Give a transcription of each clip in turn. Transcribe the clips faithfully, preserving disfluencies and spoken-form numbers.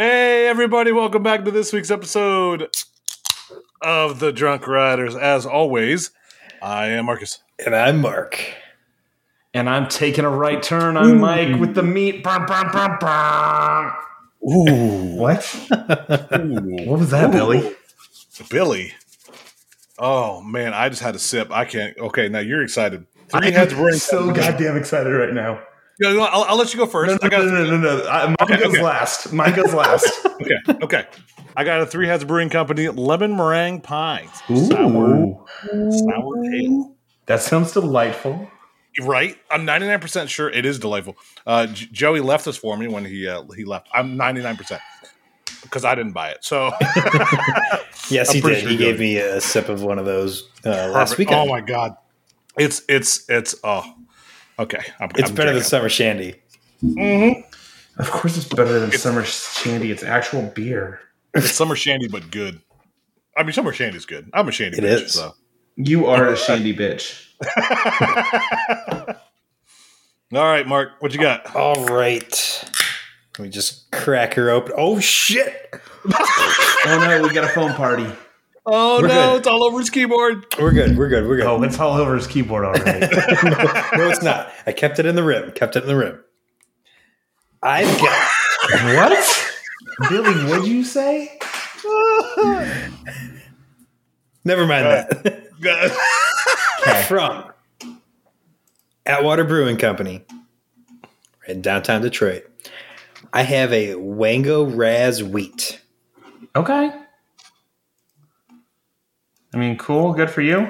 Hey, everybody, welcome back to this week's episode of The Drunk Riders. As always, I am Marcus. And I'm Mark. And I'm taking a right turn on Ooh. Mike with the meat. Bah, bah, bah, bah. Ooh. What? Ooh. What was that, Ooh. Billy? Billy. Oh, man, I just had a sip. I can't. Okay, now you're excited. Three heads were so goddamn excited right now. No, no, I'll, I'll let you go first. No, no, I got no, no, no, no. I, mine okay, goes okay. last. Mine goes last. okay, okay. I got a Three Heads Brewing Company lemon meringue pie. Ooh. Sour, sour ale. That sounds delightful. Right? I'm ninety-nine percent sure it is delightful. Uh, J- Joey left this for me when he uh, he left. I'm ninety-nine percent because I didn't buy it. So yes, he did. Sure he gave it. me a sip of one of those uh, last Perfect. weekend. Oh my god, it's it's it's oh. Okay. I'm, it's I'm better than summer shandy. Mm-hmm. Of course it's better than it's, summer shandy. It's actual beer. It's summer shandy, but good. I mean, summer shandy's good. I'm a shandy it bitch. Is. So. You are a shandy bitch. All right, Mark. What you got? All right. Let me just crack her open. Oh, shit. Oh, no. We got a phone party. Oh, we're no, good. It's all over his keyboard. We're good. We're good. We're good. Oh, it's all over his keyboard already. no, no, it's not. I kept it in the rim. Kept it in the rim. I've got... What? Billy, what'd you say? Never mind uh, that. Uh, From Atwater Brewing Company in downtown Detroit, I have a Wango Raz Wheat. Okay. I mean, cool. Good for you.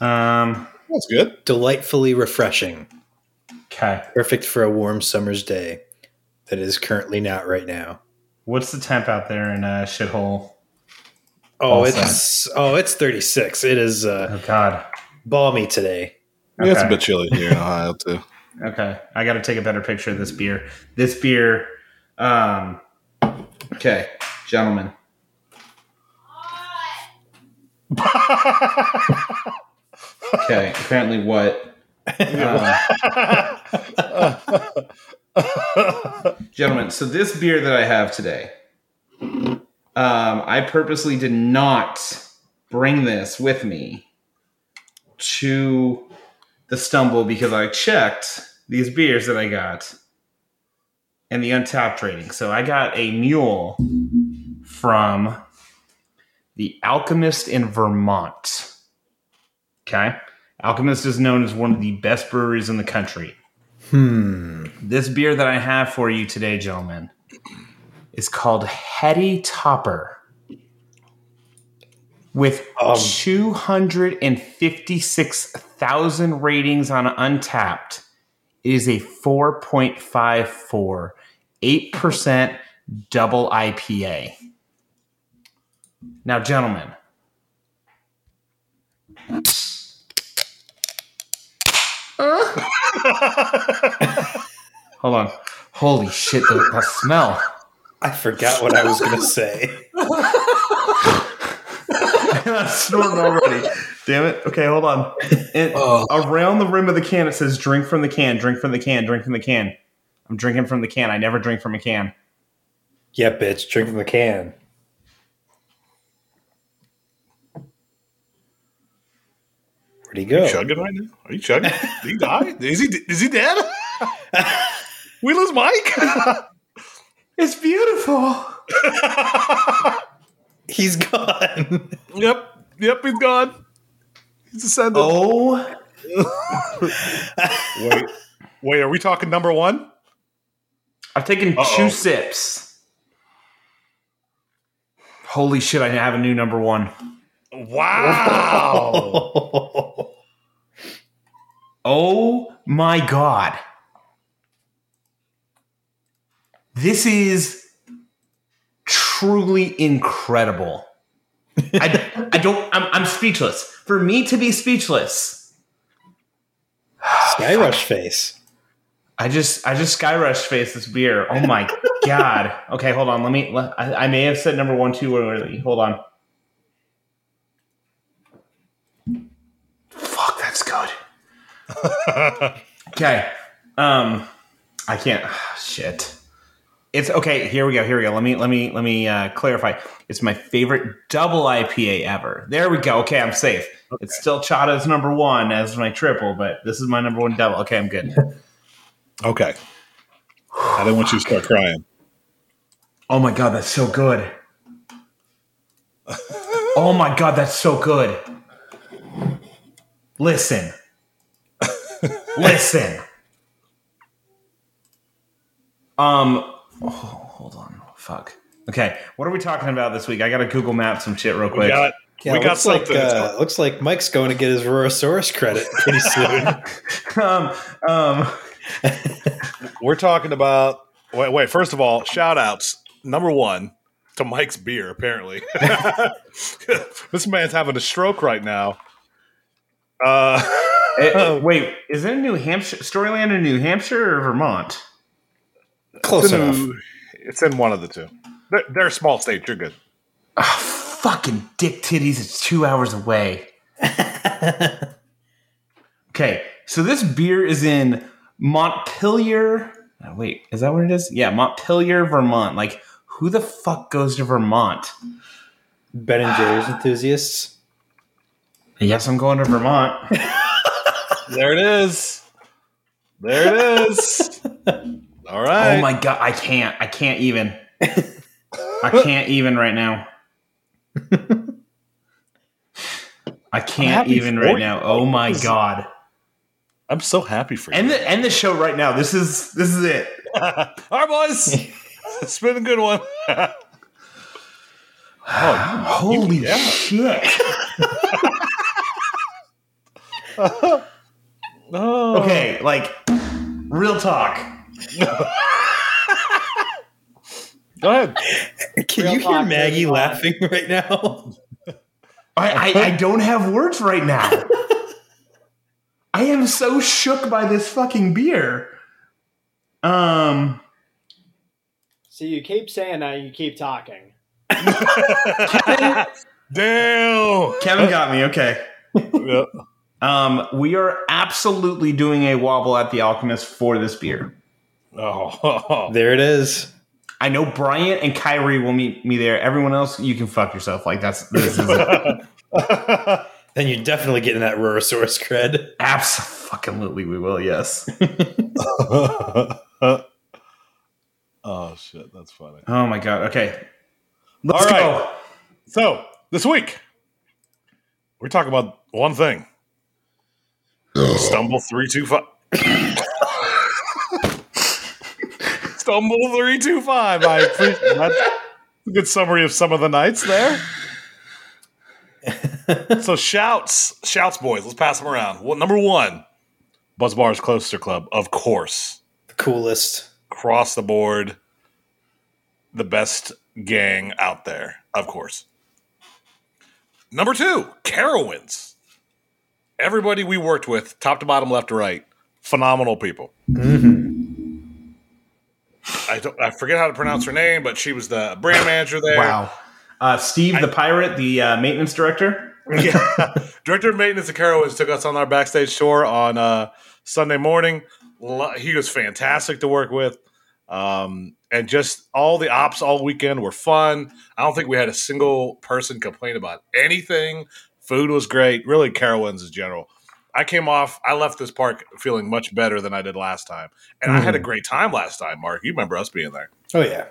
um, That's good. Delightfully refreshing. Okay. Perfect for a warm summer's day that is currently not right now. What's the temp out there in uh, shithole? Oh, also? it's oh, it's thirty-six. It is. Uh, oh God, balmy today. Okay. Yeah, it's a bit chilly here in Ohio too. Okay, I got to take a better picture of this beer. This beer. Um, okay, gentlemen. Okay, apparently what? Uh, gentlemen, so this beer that I have today, um, I purposely did not bring this with me to the stumble because I checked these beers that I got and the Untapped rating. So I got a mule from... The Alchemist in Vermont. Okay. Alchemist is known as one of the best breweries in the country. Hmm. This beer that I have for you today, gentlemen, is called Hetty Topper with um, two hundred fifty-six thousand ratings on Untapped. It is a four point five four, eight percent double I P A. Now, gentlemen, uh? Hold on. Holy shit, that, that smell. I forgot what I was going to say. I'm snorting already. Damn it. Okay, hold on. It, oh. Around the rim of the can, it says drink from the can, drink from the can, drink from the can. I'm drinking from the can. I never drink from a can. Yeah, bitch, drink from the can. He go? Are you chugging right now? Are you chugging? Did he die? Is he is he dead? We lose Mike? It's beautiful. He's gone. Yep. Yep, he's gone. He's ascended. Oh. Wait. Wait, are we talking number one? I've taken Uh-oh. two sips. Holy shit, I have a new number one. Wow. Oh my God. This is truly incredible. I, I don't, I'm, I'm speechless. For me to be speechless. Skyrush face. I just, I just Skyrush face this beer. Oh my God. Okay. Hold on. Let me, let, I, I may have said number one, two early. Hold on. That's good. Okay. Um, I can't. Oh, shit. It's okay. Here we go. Here we go. Let me let me let me uh, clarify. It's my favorite double I P A ever. There we go. Okay, I'm safe. Okay. It's still Chada's number one as my triple, but this is my number one double. Okay, I'm good. Okay. I didn't want you to start crying. Oh my god, that's so good. Oh my god, that's so good. Listen. Listen. Um. Oh, hold on. Fuck. Okay. What are we talking about this week? I got to Google Map some shit real quick. We got, yeah, we got something. Like, uh, looks like Mike's going to get his Rorosaurus credit pretty soon. um, um. We're talking about... Wait, wait. First of all, shout-outs. Number one, to Mike's beer, apparently. This man's having a stroke right now. Uh, it, it, wait. Is it in New Hampshire? Storyland in New Hampshire or Vermont? Close in, enough. It's in one of the two. They're, they're a small state. You're good. Oh, fucking dick titties. It's two hours away. Okay. So this beer is in Montpelier. Oh, wait, is that what it is? Yeah. Montpelier, Vermont. Like, who the fuck goes to Vermont? Ben and Jerry's enthusiasts. Yes, I'm going to Vermont. There it is. There it is. All right. Oh my god, I can't. I can't even. I can't even right now. I can't even right you. now. Oh my this god. Is... I'm so happy for you. End the end the show right now. This is this is it. All right, boys. It's been a good one. Oh, holy yeah. shit. uh, oh. Okay, like real talk. Go ahead. Can Real you hear Maggie really laughing right now? I, I, I don't have words right now. I am so shook by this fucking beer. Um. So you keep saying that, you keep talking. Kevin, damn. Kevin got me. Okay. Yep. Um, we are absolutely doing a wobble at the Alchemist for this beer. Oh, there it is. I know Bryant and Kyrie will meet me there. Everyone else, you can fuck yourself. Like that's this is it. Then you're definitely getting that Rorosaurus cred. Absolutely, we will. Yes. Oh shit, that's funny. Oh my god. Okay, let's All right. go. So this week we're talking about one thing. Stumble three two five. Stumble three two five. I appreciate that. A good summary of some of the nights there. So shouts, shouts, boys. Let's pass them around. Well, number one, Buzz Bar's Closer Club, of course, the coolest, across the board, the best gang out there, of course. Number two, Carowinds. Everybody we worked with, top to bottom, left to right, phenomenal people. Mm-hmm. I don't, I forget how to pronounce her name, but she was the brand manager there. Wow. Uh, Steve, I, the pirate, the uh, maintenance director. Yeah. Director of maintenance at Carowinds took us on our backstage tour on uh, Sunday morning. He was fantastic to work with. Um, and just all the ops all weekend were fun. I don't think we had a single person complain about anything. Food was great. Really, Carowinds in general. I came off, I left this park feeling much better than I did last time. And mm. I had a great time last time, Mark. You remember us being there. Oh, yeah.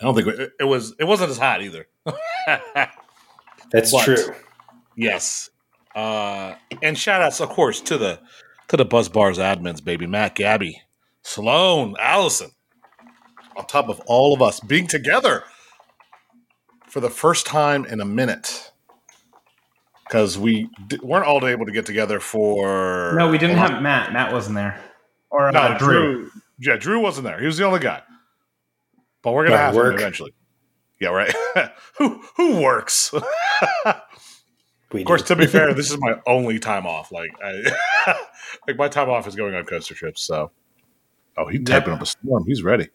I don't think we, it was, it wasn't as hot either. That's but, true. Yes. Uh, and shout outs, of course, to the, to the Buzz Bars admins, baby. Matt, Gabby, Sloan, Allison. On top of all of us being together for the first time in a minute. Because we d- weren't all able to get together for... No, we didn't have Matt. Matt wasn't there. Or no, uh, Drew. Drew. Yeah, Drew wasn't there. He was the only guy. But we're going to have work. him eventually. Yeah, right? who who works? We of course, do. To be fair, this is my only time off. Like, I, like my time off is going on coaster trips, so... Oh, he's yeah. typing up a storm. He's ready.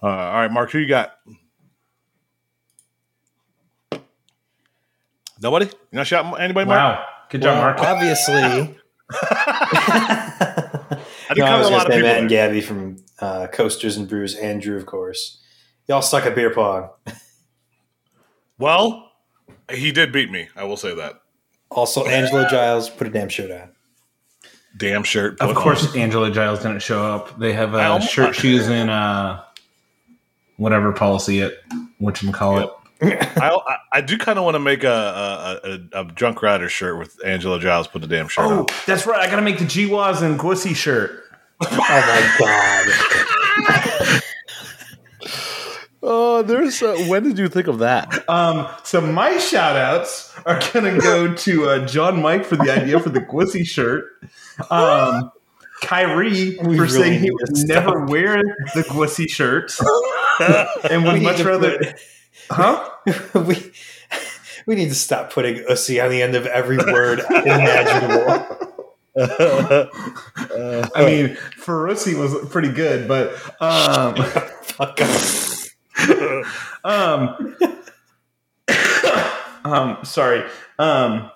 Uh, all right, Mark, who you got? Nobody? You not shouting anybody, Mark? Wow. Good job, well, Mark. Obviously. I do no, cover I a lot of people. Matt and Gabby from uh, Coasters and Brews, and Drew, of course. Y'all suck at beer pong. Well, he did beat me. I will say that. Also, Angelo Giles put a damn shirt on. Damn shirt. Of course, on. Angelo Giles didn't show up. They have a uh, shirt, shoes, and uh, whatever policy it, whatchamacallit. Yep. I, I I do kind of want to make a a, a a drunk rider shirt with Angelo Giles put a damn shirt oh, on. That's right. I got to make the G-Waz and Gwissy shirt. Oh, my God. Oh, there's. Uh, when did you think of that? Um, so my shout outs are going to go to uh, John Mike for the idea for the Gwissy shirt. Um, Kyrie we for really saying he would never wear the Gwissy shirt. And would much rather. Put, huh? we, we need to stop putting Ussy on the end of every word imaginable. Uh, uh, I mean, Ferrucci was pretty good, but. Um, fuck up. um, um, sorry, um,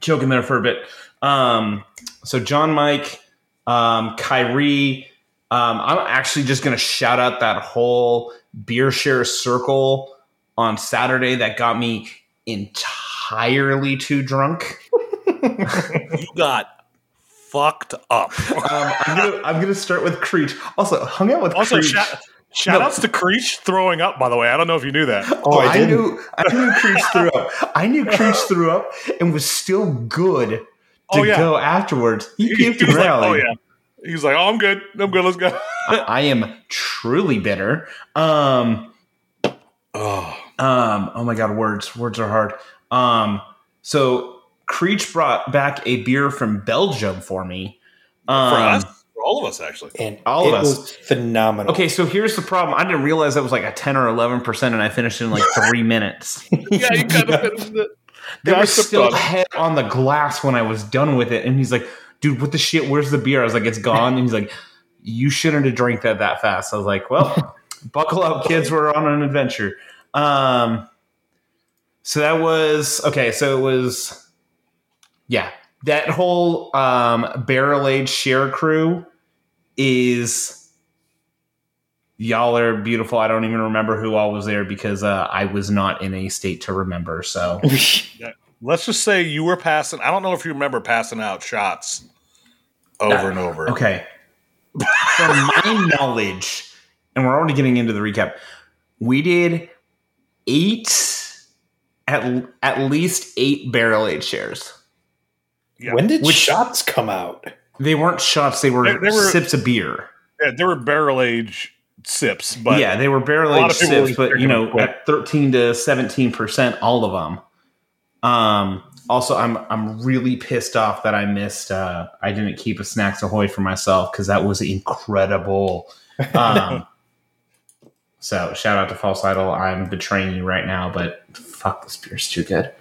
joking there for a bit. Um, so John, Mike, um, Kyrie. Um, I'm actually just gonna shout out that whole beer share circle on Saturday that got me entirely too drunk. You got fucked up. um, I'm gonna I'm gonna start with Creech. Also hung out with also Creech. Sha- Shout no. outs to Creech throwing up, by the way. I don't know if you knew that. Oh, I, I knew I knew Creech threw up. I knew Creech threw up and was still good to oh, yeah. go afterwards. He, he puked around. Like, oh, yeah. He was like, oh, I'm good. I'm good. Let's go. I, I am truly bitter. Um, oh. Um, oh, my God. Words. Words are hard. Um, so Creech brought back a beer from Belgium for me. Um, for us? All of us, actually. And all of us. Was phenomenal. Okay, so here's the problem. I didn't realize that was like a ten or eleven percent, and I finished in like three minutes. Yeah, you kind of finished it. There was still head on the glass when I was done with it, and he's like, dude, what the shit? Where's the beer? I was like, it's gone. And he's like, you shouldn't have drank that that fast. I was like, well, buckle up, kids. We're on an adventure. Um, so that was, okay, so it was, yeah. That whole um, barrel-aged share crew is y'all are beautiful. I don't even remember who all was there because uh, I was not in a state to remember. So let's just say you were passing. I don't know if you remember passing out shots over uh, and over. Okay. From my knowledge, and we're already getting into the recap, we did eight, at, at least eight barrel-aged shares. Yeah. When did Which, shots come out? They weren't shots. They were, they, they were sips of beer. Yeah, they were barrel-aged sips. But yeah, they were barrel-aged sips, but, you know, at thirteen to seventeen percent, all of them. Um, also, I'm I'm really pissed off that I missed uh, – I didn't keep a Snacks Ahoy for myself because that was incredible. Um, so shout out to False Idol. I'm betraying you right now, but fuck, this beer's too good.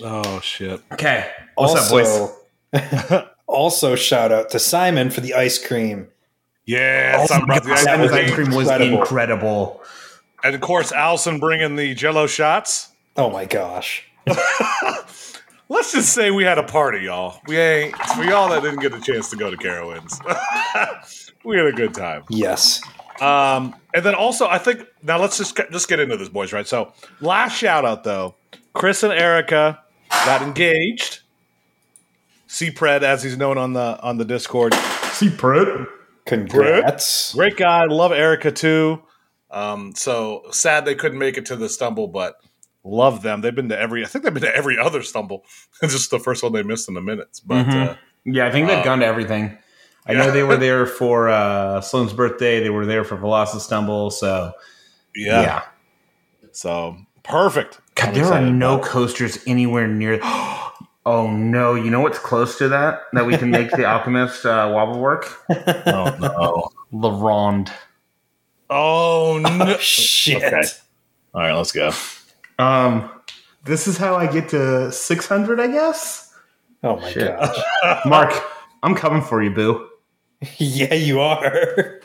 Oh, shit. Okay. What's also, up, boys? Also, shout out to Simon for the ice cream. Yeah, Simon brought the ice cream. Simon's ice cream was incredible. incredible. And, of course, Allison bringing the Jello shots. Oh, my gosh. Let's just say we had a party, y'all. We ain't for y'all that didn't get a chance to go to Carowinds. We had a good time. Yes. Um, and then also, I think, now let's just, just get into this, boys, right? So, last shout out, though. Chris and Erica got engaged. C-Pred, as he's known on the on the Discord. C-Pred. Congrats. Great guy. Love Erica, too. Um, so sad they couldn't make it to the stumble, but love them. They've been to every – I think they've been to every other stumble. It's just the first one they missed in the minutes. But mm-hmm. uh, yeah, I think they've um, gone to everything. I yeah. know they were there for uh, Sloan's birthday. They were there for Velocicostumble. So, yeah. yeah. So, perfect. God, there are no about. coasters anywhere near. Oh, no. You know what's close to that? That we can make the Alchemist uh, Wawa work? Oh, no. La Ronde. Oh, no. Oh, shit. Okay. All right, let's go. Um, This is how I get to six hundred, I guess? Oh, my shit. gosh. Mark, I'm coming for you, boo. Yeah, you are.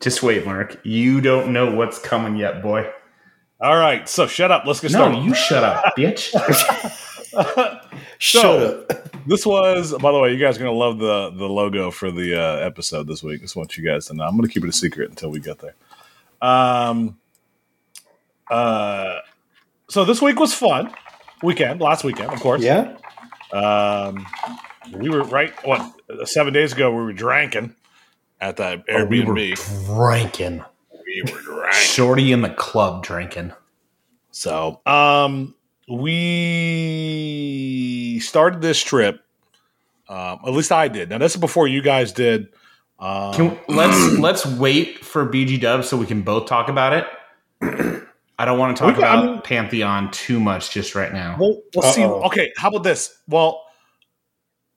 Just wait, Mark. You don't know what's coming yet, boy. All right, so shut up. Let's get started. No, you shut up, bitch. Shut so, up. This was, by the way, you guys are going to love the the logo for the uh, episode this week. I just want you guys to know. I'm going to keep it a secret until we get there. Um. Uh. So this week was fun. Weekend, last weekend, of course. Yeah. Um. We were right. What seven days ago we were drinking at that Airbnb. Oh, we were drinking. We were drinking. Shorty in the club drinking. So, um. We started this trip. Um, at least I did. Now this is before you guys did. Um, can we, let's let's wait for B G Dub so we can both talk about it. I don't want to talk got, about I mean, Pantheon too much just right now. We'll, we'll see. Okay, how about this? Well,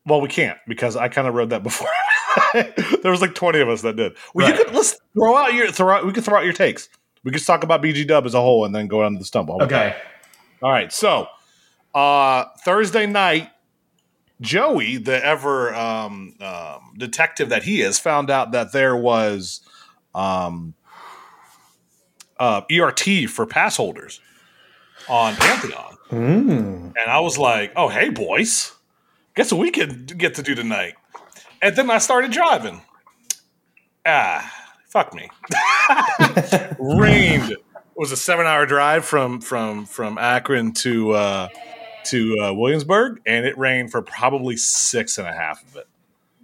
well, we can't because I kind of read that before. There was like twenty of us that did. Well, right. You could let's throw out your throw. Out, we could throw out your takes. We could talk about B G Dub as a whole and then go down to the stumble. Okay. okay. All right, so uh, Thursday night, Joey, the ever um, um, detective that he is, found out that there was um, uh, E R T for pass holders on Pantheon. Mm. And I was like, oh, hey, boys, guess what we could get to do tonight? And then I started driving. Ah, fuck me. Rained. It was a seven-hour drive from from from Akron to uh, to uh, Williamsburg, and it rained for probably six and a half of it.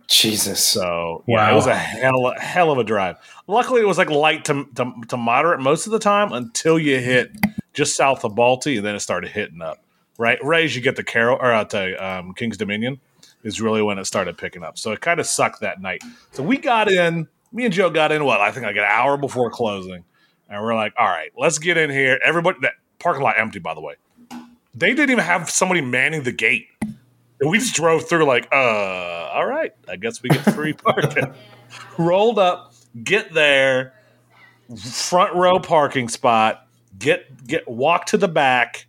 Jesus! So yeah, wow. It was a hell hell of a drive. Luckily, it was like light to, to to moderate most of the time until you hit just south of Balti, and then it started hitting up. Right, right as you get to Carol or out to um, King's Dominion is really when it started picking up. So it kind of sucked that night. So we got in. Me and Joe got in. What I think like an hour before closing. And we're like, all right, let's get in here. Everybody, that parking lot empty, by the way. They didn't even have somebody manning the gate. And we just drove through like, uh, all right, I guess we get free parking. Rolled up, get there, front row parking spot, get get walk to the back.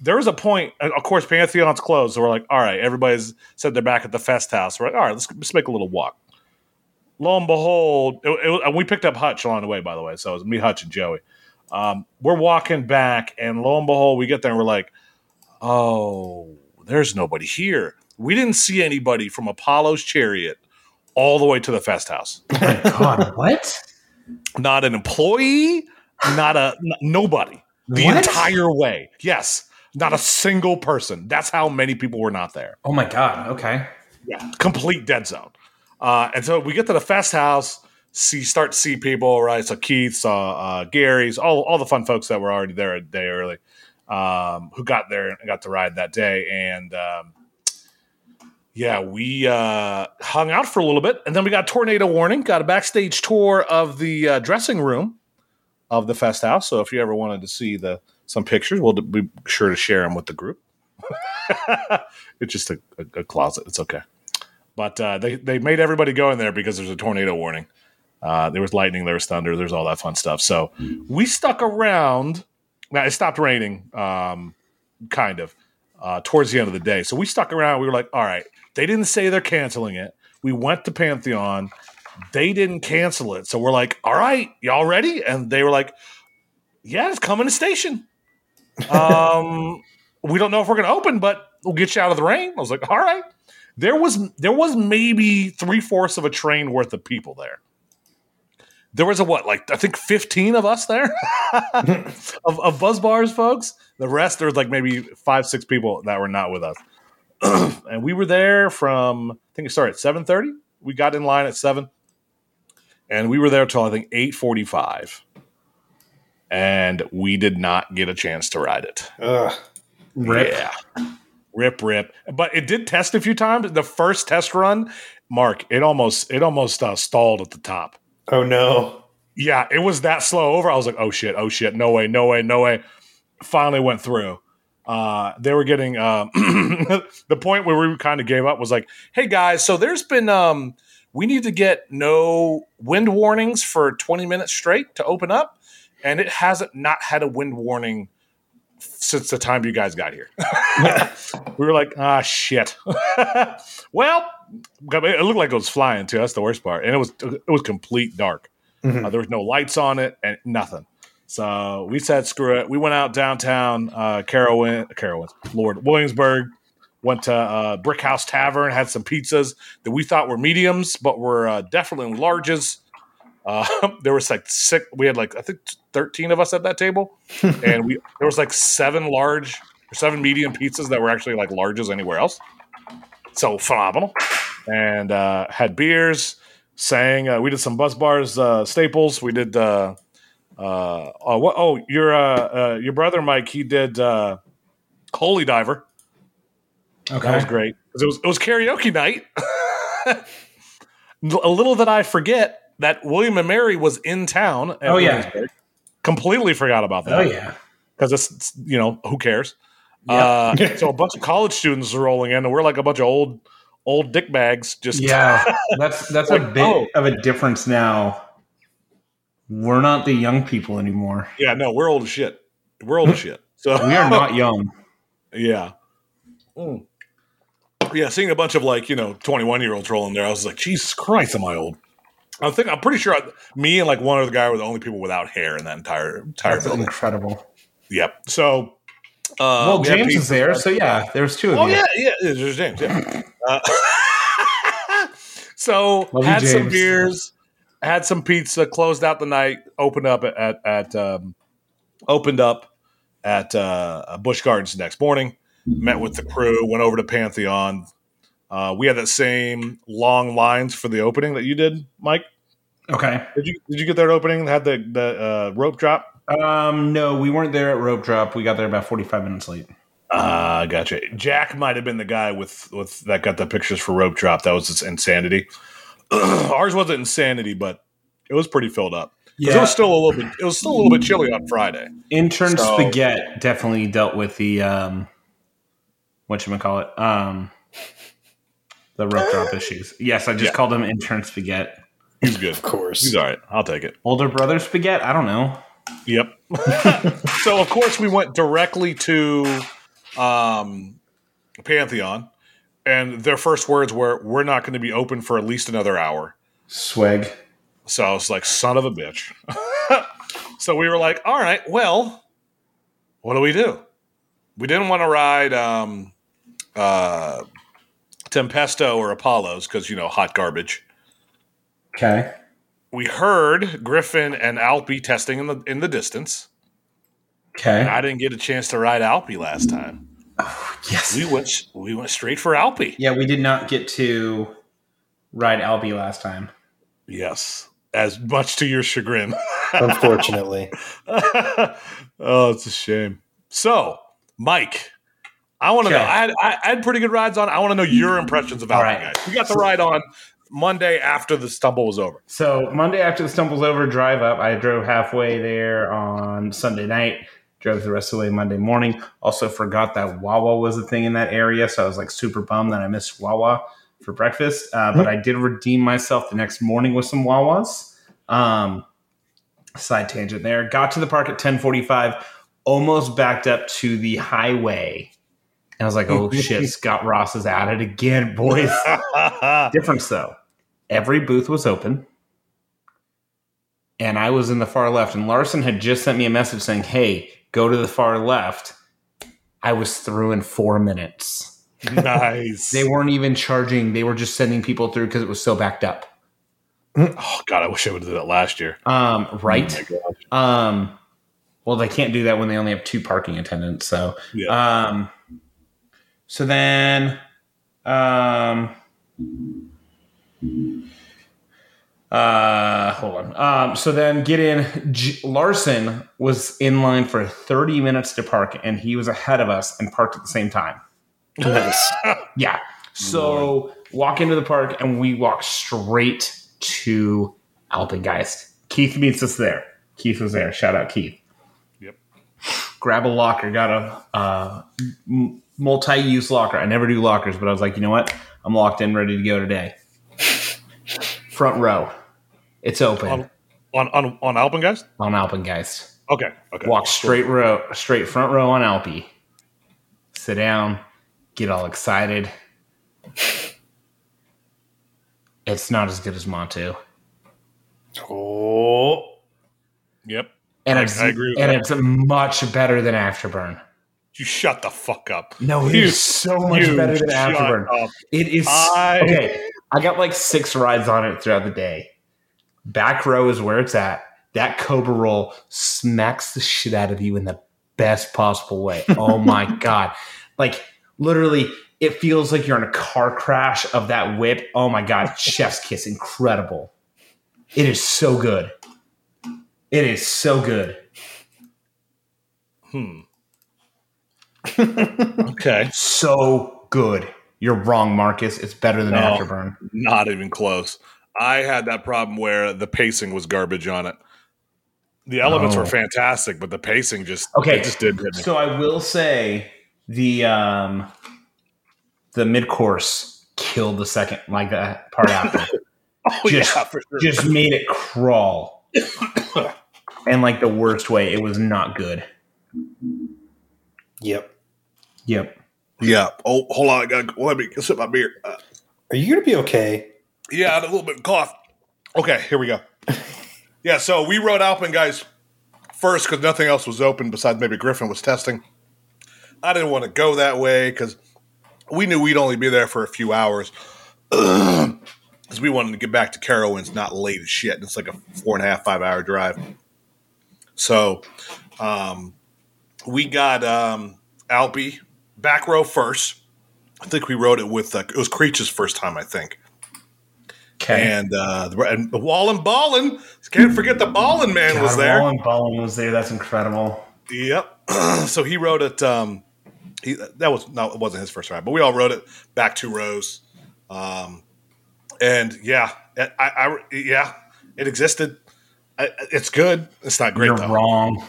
There was a point, of course, Pantheon's closed. So we're like, all right, everybody's said they're back at the fest house. We're like, all right, let's, let's make a little walk. Lo and behold, it, it, and we picked up Hutch along the way, by the way. So it was me, Hutch, and Joey. Um, we're walking back, and lo and behold, we get there, and we're like, oh, there's nobody here. We didn't see anybody from Apollo's Chariot all the way to the fest house. Oh my God, what? Not an employee, not a not, nobody. The what? Entire way. Yes, not a single person. That's how many people were not there. Oh, my God. Okay. Yeah, complete dead zone. Uh, and so we get to the fest house, see, start to see people, right? So Keith, saw uh, Gary's, all all the fun folks that were already there a day early, um, who got there and got to ride that day. And um, yeah, we uh, hung out for a little bit, and then we got tornado warning, got a backstage tour of the uh, dressing room of the fest house. So if you ever wanted to see the some pictures, we'll be sure to share them with the group. It's just a, a, a closet. It's okay. But uh, they, they made everybody go in there because there's a tornado warning. Uh, there was lightning, there was thunder, there's all that fun stuff. So we stuck around. Now, it stopped raining, um, kind of, uh, towards the end of the day. So we stuck around. We were like, all right, they didn't say they're canceling it. We went to Pantheon. They didn't cancel it. So we're like, all right, y'all ready? And they were like, yeah, it's coming to station. Um, we don't know if we're going to open, but we'll get you out of the rain. I was like, all right. There was there was maybe three-fourths of a train worth of people there. There was a what, like I think fifteen of us there of, of Buzz Bars folks. The rest, there was like maybe five, six people that were not with us. And we were there from, I think it started at seven thirty. We got in line at seven. And we were there till I think eight forty-five. And we did not get a chance to ride it. Ugh. Yeah. Rip, rip. But it did test a few times. The first test run, Mark, it almost it almost uh, stalled at the top. Oh, no. Yeah, it was that slow over. I was like, oh, shit, oh, shit. No way, no way, no way. Finally went through. Uh, they were getting uh, – the point where we kind of gave up was like, hey, guys, so there's been um, – we need to get no wind warnings for twenty minutes straight to open up, and it hasn't not had a wind warning since the time you guys got here. We were like, ah, shit. Well, it looked like it was flying too. That's the worst part. And it was, it was complete dark. Mm-hmm. Uh, there was no lights on it and nothing. So we said, screw it. We went out downtown, uh, Carowinds, Carowinds, Lord Williamsburg, Went to uh, Brick House Tavern, had some pizzas that we thought were mediums, but were uh, definitely larges. Uh, there was like six. We had like I think thirteen of us at that table, and we there was like seven large, or seven medium pizzas that were actually like larges anywhere else. So phenomenal, and uh, had beers. Sang uh, we did some Buzz Bars uh, staples. We did uh, uh, uh, oh your uh, uh, your brother Mike he did uh, Holy Diver. Okay. That was great. It was, it was karaoke night. A little that I forget that William and Mary was in town. Oh, yeah. Completely forgot about that. Oh, yeah. Because it's, you know, who cares? Yep. Uh, so a bunch of college students are rolling in, and we're like a bunch of old old dick bags. Just yeah, that's, that's like, a bit oh. of a difference now. We're not the young people anymore. Yeah, no, we're old as shit. We're old as shit. So we are not young. Yeah. Mm. Yeah, seeing a bunch of like, you know, twenty-one year olds rolling there, I was like, Jesus Christ, am I old? I think I'm pretty sure I, me and like one other guy were the only people without hair in that entire entire That's building. Incredible. Yep. So, uh, well, James is there, so yeah, there's two of you. Oh yeah, yeah, there's James. Yeah. Uh, so Love had you, James. Some beers, had some pizza, closed out the night, opened up at at, at um, opened up at uh, Busch Gardens the next morning. Met with the crew, went over to Pantheon. Uh, we had that same long lines for the opening that you did, Mike. Okay. Did you did you get there at opening? Had the the uh, rope drop? Um, no, we weren't there at rope drop. We got there about forty-five minutes late. Ah, uh, gotcha. Jack might have been the guy with, with that got the pictures for rope drop. That was just insanity. Ours wasn't insanity, but it was pretty filled up. Yeah. It was still a little bit. It was still a little bit chilly on Friday. Intern so, Spaghetti definitely dealt with the. Um, Whatchamacallit? Um, the rope drop issues. Yes, I just yeah. called him Intern Spaghetti. He's good. Of course. He's all right. I'll take it. Older brother Spaghetti? I don't know. Yep. So, of course, we went directly to um, Pantheon, and their first words were, we're not going to be open for at least another hour. Swag. So I was like, son of a bitch. So we were like, all right, well, what do we do? We didn't want to ride um, uh, Tempesto or Apollo's because, you know, hot garbage. Okay. We heard Griffin and Alpi testing in the in the distance. Okay. And I didn't get a chance to ride Alpi last time. Oh, yes. We went we went straight for Alpi. Yeah, we did not get to ride Alpi last time. Yes, as much to your chagrin. Unfortunately. Oh, it's a shame. So. Mike, I want to okay. know. I had, I had pretty good rides on. I want to know your impressions of Alpengeist. Right. We got the ride on Monday after the stumble was over. So Monday after the stumble was over, drive up. I drove halfway there on Sunday night. Drove the rest of the way Monday morning. Also forgot that Wawa was a thing in that area, so I was like super bummed that I missed Wawa for breakfast. Uh, mm-hmm. But I did redeem myself the next morning with some Wawas. Um, side tangent there. Got to the park at ten forty-five. Almost backed up to the highway. And I was like, oh, shit, Scott Ross is at it again, boys. Difference, though. Every booth was open. And I was in the far left. And Larson had just sent me a message saying, hey, go to the far left. I was through in four minutes. Nice. They weren't even charging. They were just sending people through because it was so backed up. Oh, God, I wish I would have done that last year. Um, right. Oh, my God. Um. Well, they can't do that when they only have two parking attendants. So, yeah. um, so then, um, uh, hold on. Um, so then get in. G- Larson was in line for thirty minutes to park, and he was ahead of us and parked at the same time. Nice. Yeah. So walk into the park and we walk straight to Alpengeist. Keith meets us there. Keith was there. Shout out Keith. Grab a locker, got a uh, multi-use locker. I never do lockers, but I was like, you know what? I'm locked in, ready to go today. Front row. It's open. On on on Alpengeist? On Alpengeist. Okay. Okay. Walk straight row, straight front row on Alpi. Sit down. Get all excited. It's not as good as Montu. Oh. Yep. And, I, it's, I agree with and it's much better than Afterburn. You shut the fuck up. No, it you, is so much better than Afterburn. It is. I, okay, I got like six rides on it throughout the day. Back row is where it's at. That Cobra roll smacks the shit out of you in the best possible way. Oh my God. Like, literally, it feels like you're in a car crash of that whip. Oh my God. Chef's kiss. Incredible. It is so good. It is so good. Hmm. Okay. So good. You're wrong, Marcus. It's better than no, Afterburn. Not even close. I had that problem where the pacing was garbage on it. The elements oh. were fantastic, but the pacing just okay. It just didn't hit me. So I will say the um, the mid course killed the second like that part after. oh just, yeah, for sure. Just made it crawl, and like the worst way. It was not good. Yep. Yep. Yeah. Oh, hold on. I gotta, let me sip my beer. Uh, Are you going to be okay? Yeah, I had a little bit of cough. Okay, here we go. Yeah, so we rode Alpengeist first because nothing else was open besides maybe Griffin was testing. I didn't want to go that way because we knew we'd only be there for a few hours because we wanted to get back to Carowinds, not late as shit. And it's like a four and a half, five hour drive. So, um... We got um, Alpi back row first. I think we rode it with uh, it was Creech's first time, I think. Okay. And uh, and Wallin Ballin, can't forget the Ballin man God, was there. Wallin Ballin was there. That's incredible. Yep. So he rode it. Um, he that was no, it wasn't his first ride, but we all rode it back two rows. Um, and yeah, I, I yeah, it existed. I, it's good. It's not great. You're though. Wrong.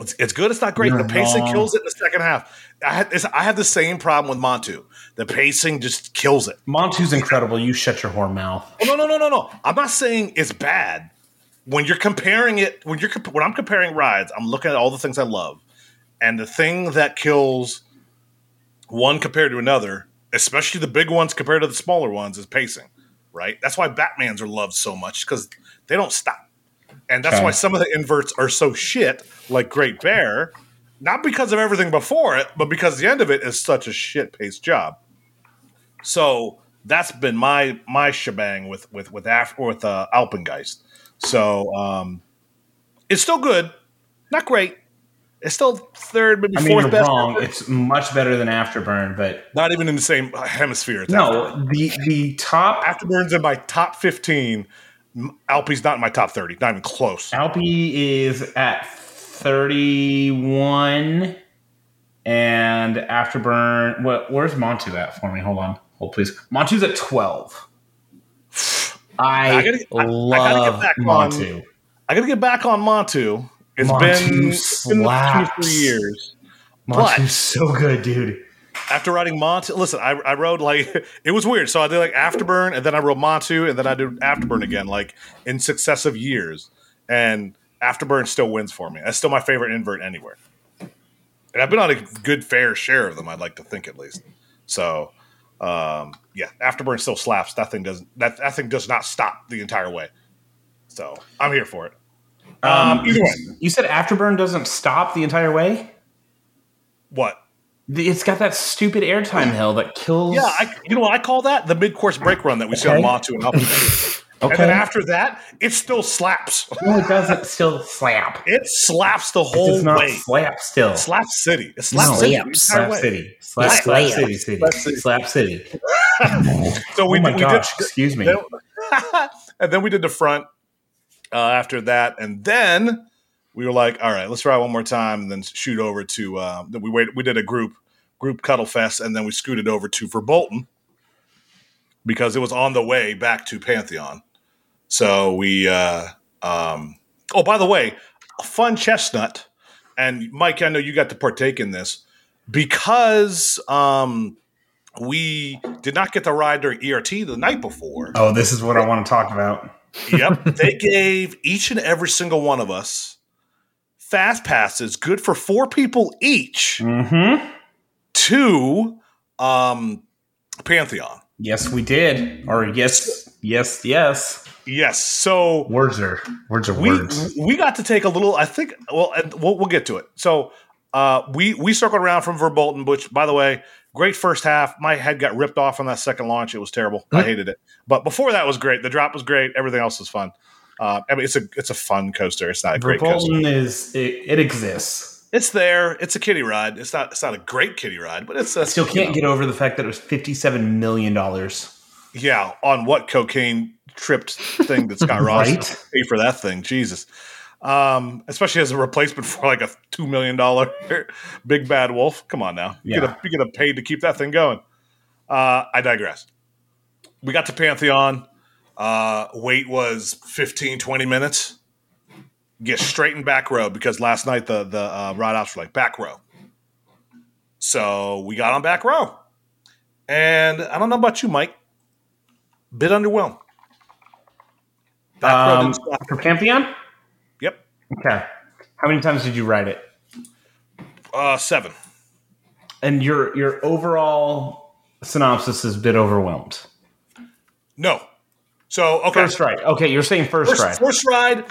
It's, it's good. It's not great. You're the pacing wrong. Kills it in the second half. I had, it's, I had the same problem with Montu. The pacing just kills it. Montu's incredible. You shut your whore mouth. Oh, no, no, no, no, no. I'm not saying it's bad. When you're comparing it, when you're when I'm comparing rides, I'm looking at all the things I love, and the thing that kills one compared to another, especially the big ones compared to the smaller ones, is pacing. Right. That's why Batmans are loved so much because they don't stop. And that's okay. why some of the inverts are so shit, like Great Bear, not because of everything before it, but because the end of it is such a shit-paced job. So that's been my my shebang with with with Af- with uh, Alpengeist. So um, it's still good, not great. It's still third, maybe I mean, fourth you're best. Wrong. It's much better than Afterburn, but not even in the same hemisphere. No, Afterburn. the the top Afterburn's in my top fifteen. Alpi's not in my top thirty, not even close. Alpi is at thirty-one, and Afterburn. What? Where's Montu at for me? Hold on, hold please. Montu's at twelve. I, I gotta, love I, I gotta get back Montu. On, I gotta get back on Montu. It's Montu been, it's been two, three years. Montu's but, so good, dude. After riding Montu, listen, I, I rode like it was weird. So I did like Afterburn, and then I rode Montu, and then I did Afterburn again, like in successive years. And Afterburn still wins for me. That's still my favorite invert anywhere. And I've been on a good fair share of them. I'd like to think at least. So um, yeah, Afterburn still slaps. That thing doesn't. That, that thing does not stop the entire way. So I'm here for it. Um, um, either way, you said Afterburn doesn't stop the entire way. What? It's got that stupid airtime hill that kills. Yeah, I, you know what I call that? The mid-course break run that we okay. see on Montu and Alpengeist. Okay. And then after that, it still slaps. No, it doesn't still slap. It slaps the whole way. It does not way. slap still. Slap City. It slaps no, City. Slap, slap, city. Slap, slap, slap city. city. Slap City. Slap City. So we, oh my we gosh, did, excuse me. Then, and then we did the front uh, after that. And then... we were like, all right, let's ride one more time and then shoot over to uh, – we wait, we did a group group cuddle fest, and then we scooted over to Verbolten because it was on the way back to Pantheon. So we uh, – um, oh, by the way, fun chestnut. And, Mike, I know you got to partake in this. Because um, we did not get to ride during E R T the night before. Oh, this is what I want to talk about. Yep. They gave each and every single one of us fast passes, good for four people each, mm-hmm. to um, Pantheon. Yes, we did. Or yes, yes, yes. Yes, so... Words are words. Are we, words. We got to take a little, I think, well, and we'll, we'll get to it. So Uh, we we circled around from Verbolten, which, by the way, great first half. My head got ripped off on that second launch. It was terrible. Mm-hmm. I hated it. But before that was great. The drop was great. Everything else was fun. Uh, I mean, it's a it's a fun coaster. It's not a Verbolten great coaster. Is it, it exists. It's there. It's a kiddie ride. It's not. It's not a great kiddie ride, but it's. I still can't you know. get over the fact that it was fifty-seven million dollars. Yeah, on what cocaine tripped thing that Scott Ross right? paid for that thing? Jesus. Um, especially as a replacement for like a two million dollar big bad wolf. Come on now, you yeah. get a paid to keep that thing going. Uh, I digress. We got to Pantheon. Uh, wait was fifteen, twenty minutes. Get straight in back row because last night the the uh, ride ops were like back row. So we got on back row, and I don't know about you, Mike. Bit underwhelmed. Back um, row didn't stop. For Pantheon. Yep. Okay. How many times did you ride it? Uh, seven. And your your overall synopsis is a bit overwhelmed. No. So okay, first ride. Okay, you're saying first, first ride. First ride,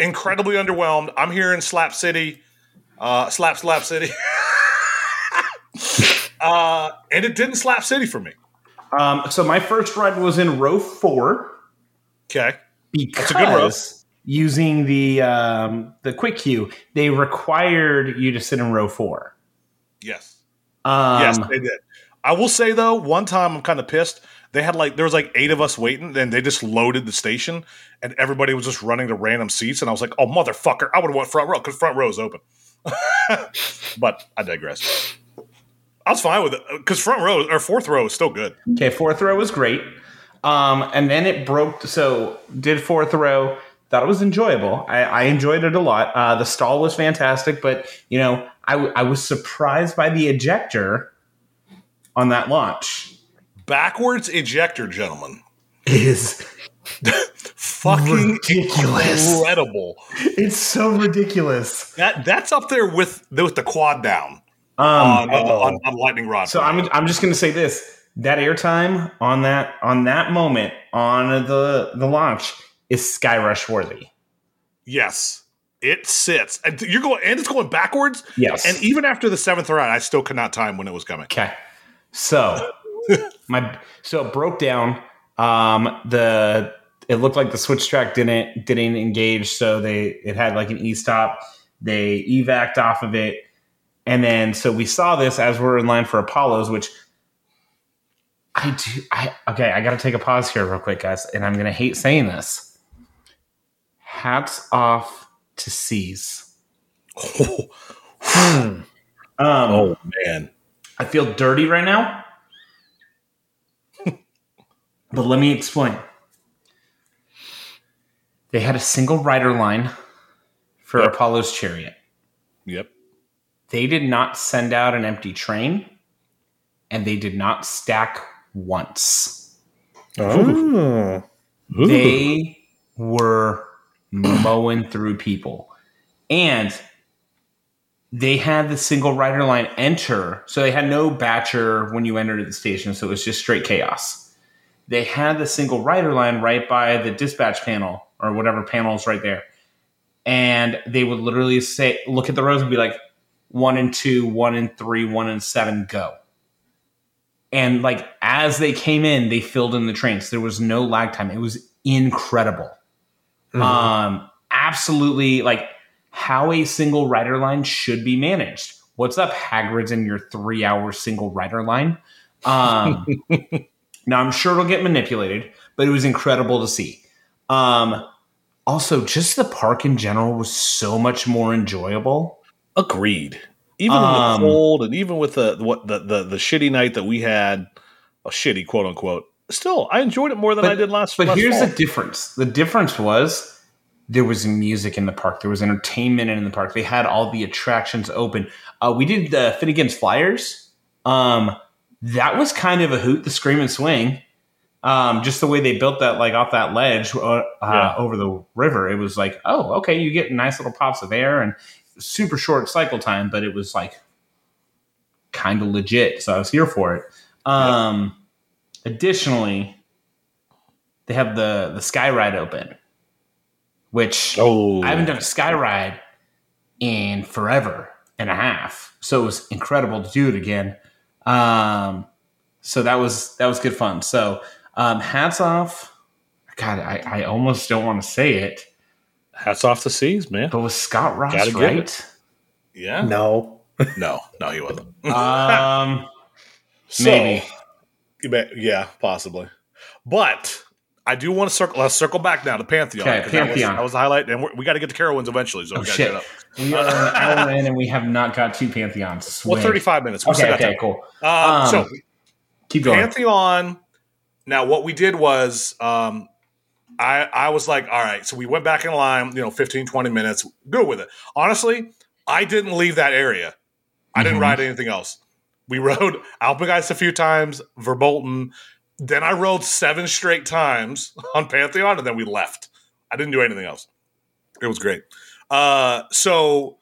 incredibly underwhelmed. I'm here in Slap City, uh, Slap Slap City, uh, and it didn't Slap City for me. Um, so my first ride was in row four. Okay, because that's a good row. Using the um, the quick queue, they required you to sit in row four. Yes, um, yes, they did. I will say though, one time I'm kind of pissed. They had like, there was like eight of us waiting and they just loaded the station and everybody was just running to random seats. And I was like, oh, motherfucker, I would have went front row because front row is open. But I digress. I was fine with it because front row or fourth row is still good. Okay. Fourth row was great. Um, and then it broke. So did fourth row. Thought it was enjoyable. I, I enjoyed it a lot. Uh, the stall was fantastic, but you know, I, w- I was surprised by the ejector on that launch. Backwards ejector, gentlemen, is fucking ridiculous. Incredible. It's so ridiculous. That that's up there with with the quad down um, on, oh. on, on Lightning Rod. So I'm I'm just going to say this: that airtime on that on that moment on the the launch is Skyrush worthy. Yes, it sits. And you're going, and it's going backwards. Yes, and even after the seventh round, I still could not time when it was coming. Okay, so. My so it broke down. Um, the it looked like the switch track didn't didn't engage, so they it had like an e-stop. They evac'd off of it, and then so we saw this as we're in line for Apollo's. Which I do. I okay. I got to take a pause here real quick, guys, and I'm gonna hate saying this. Hats off to C's. Oh, um, oh man, I feel dirty right now. But let me explain. They had a single rider line for yep. Apollo's Chariot. Yep. They did not send out an empty train, and they did not stack once. Oh. Ooh. They were mowing through people. And they had the single rider line enter, so they had no batcher when you entered the station, so it was just straight chaos. They had the single rider line right by the dispatch panel or whatever panel's right there. And they would literally say, look at the rows and be like, one and two, one and three, one and seven, go. And like, as they came in, they filled in the trains. There was no lag time. It was incredible. Mm-hmm. Um, absolutely. Like how a single rider line should be managed. What's up, Hagrid's in your three hour single rider line. Um, Now, I'm sure it'll get manipulated, but it was incredible to see. Um, also, just the park in general was so much more enjoyable. Agreed. Even um, in the cold and even with the what the, the, the shitty night that we had, a shitty quote unquote, still, I enjoyed it more than but, I did last But last here's fall. The difference. The difference was there was music in the park. There was entertainment in the park. They had all the attractions open. Uh, we did the Finnegan's Flyers. Um That was kind of a hoot, the Scream and Swing. Um, just the way they built that, like off that ledge uh, yeah. over the river. It was like, oh, okay, you get nice little pops of air and super short cycle time, but it was like kind of legit. So I was here for it. Um, yeah. Additionally, they have the, the Sky Ride open, which oh. I haven't done a Sky Ride in forever. and a half. So it was incredible to do it again. Um, so that was, that was good fun. So, um, hats off. God, I, I almost don't want to say it. Hats off the seas, man. But was Scott Ross right? Yeah. No. no. No, he wasn't. um, so, maybe. Yeah, possibly. But I do want to circle. Let's circle back now to Pantheon. Okay, Pantheon. That was, was the highlight, and we got to get to Carowinds eventually. So oh, we shit. Get up. We are an hour in, and we have not got to Pantheon. Swing. Well, thirty-five minutes. We'll okay, okay, time. Cool. Um, um, so keep going. Pantheon. Now, what we did was... Um, I, I was like, all right, so we went back in line, you know, fifteen, twenty minutes, good with it. Honestly, I didn't leave that area. I mm-hmm. didn't ride anything else. We rode Alpengeist a few times, Verbolten. Then I rode seven straight times on Pantheon, and then we left. I didn't do anything else. It was great. Uh, so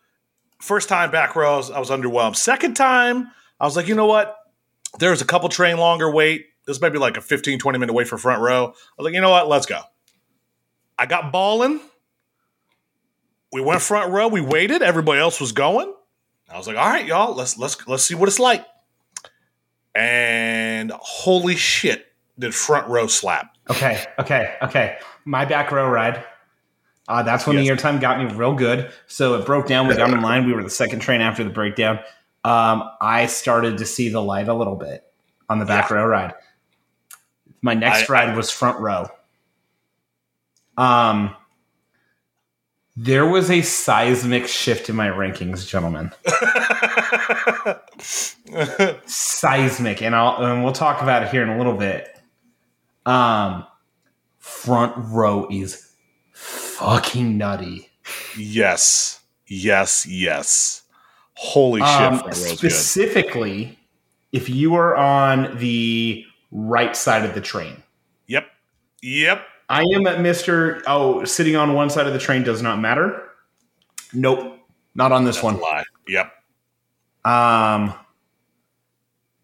first time back rows, I was underwhelmed. Second time, I was like, you know what? There was a couple train longer wait. This may be like a fifteen, twenty minute wait for front row. I was like, you know what? Let's go. I got balling. We went front row. We waited. Everybody else was going. I was like, all right, y'all, let's let's let's see what it's like. And holy shit, did front row slap. Okay, okay, okay. My back row ride. Uh, that's when yes. the airtime got me real good. So it broke down. We got in line. We were the second train after the breakdown. Um, I started to see the light a little bit on the back yeah. row ride. My next I, ride I, was front row. Um, there was a seismic shift in my rankings, gentlemen. Seismic, and I'll and we'll talk about it here in a little bit. Um, front row is fucking nutty. Yes, yes, yes. Holy shit! Um, front row's specifically, good. If you are on the right side of the train. Yep. Yep. I am at Mister Oh, sitting on one side of the train does not matter. Nope. Not on this That's one. A lie. Yep. Um,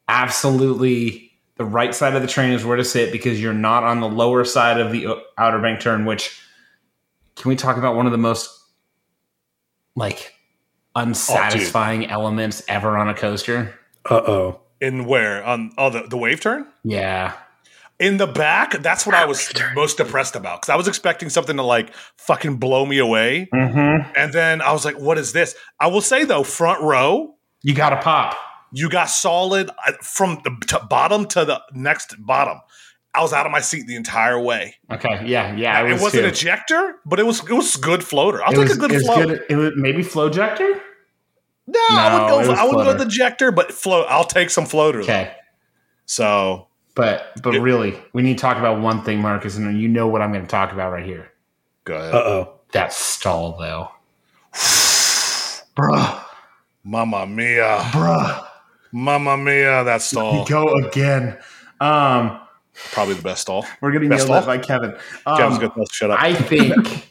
absolutely. The right side of the train is where to sit because you're not on the lower side of the outer bank turn, which can we talk about one of the most like unsatisfying oh, elements ever on a coaster? Uh-oh. In where? On oh, the, the wave turn? Yeah. In the back, that's what I was most depressed about because I was expecting something to like fucking blow me away. Mm-hmm. And then I was like, what is this? I will say though, front row. You got a pop. You got solid from the t- bottom to the next bottom. I was out of my seat the entire way. Okay. Yeah. Yeah. It, it wasn't too. Ejector, but it was it was good floater. I'll it take was, a good float. It was maybe flow jector? No, no I would go I would go the jector, but float. I'll take some floater. Okay. Though. So But but really, we need to talk about one thing, Marcus, and you know what I'm going to talk about right here. Go ahead. Uh-oh. That stall, though. Bruh. Mamma mia. Bruh. Mamma mia, that stall. We go again. Um, Probably the best stall. We're getting yelled at by Kevin. Um, Kevin's going to shut up. I think,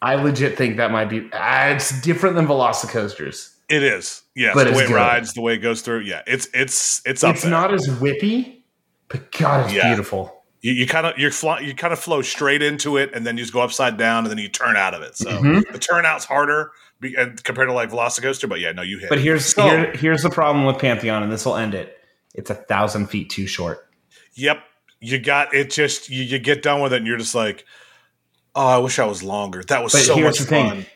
I legit think that might be, uh, it's different than Velocicoasters. It is. Yes. But the way it good. Rides, the way it goes through. Yeah. It's, it's, it's up It's there. Not as whippy. But God, it's yeah. beautiful. You kind of you kind of fly, flow straight into it, and then you just go upside down, and then you turn out of it. So mm-hmm. the turnout's harder be, and compared to like Velocicoaster, but yeah, no, you hit. But here's so, here, here's the problem with Pantheon, and this will end it. It's a thousand feet too short. Yep, you got it. Just you, you get done with it, and you're just like, oh, I wish I was longer. That was but so much fun. Thing.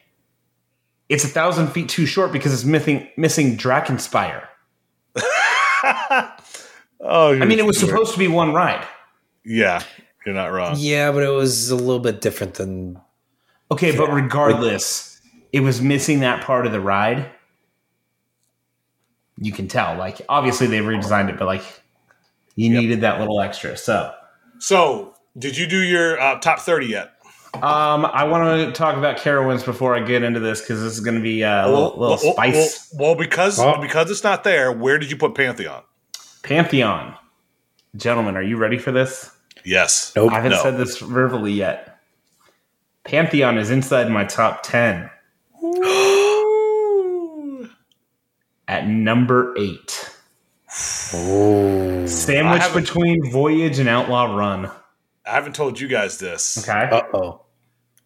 It's a thousand feet too short because it's missing missing Drakenspire. Oh, I mean, it was supposed to be one ride. Yeah, you're not wrong. Yeah, but it was a little bit different than... Okay, yeah. But regardless, it was missing that part of the ride. You can tell. Like, obviously, they redesigned it, but, like, you yep. needed that little extra, so... So, did you do your uh, top thirty yet? Um, I want to talk about Carowinds before I get into this, because this is going to be uh, a well, little, little well, spice. Well, well because oh. because it's not there, where did you put Pantheon? Pantheon. Gentlemen, are you ready for this? Yes. Nope. I haven't no. said this verbally yet. Pantheon is inside my top ten. At number eight. Oh. Sandwiched between Voyage and Outlaw Run. I haven't told you guys this. Okay. Uh-oh.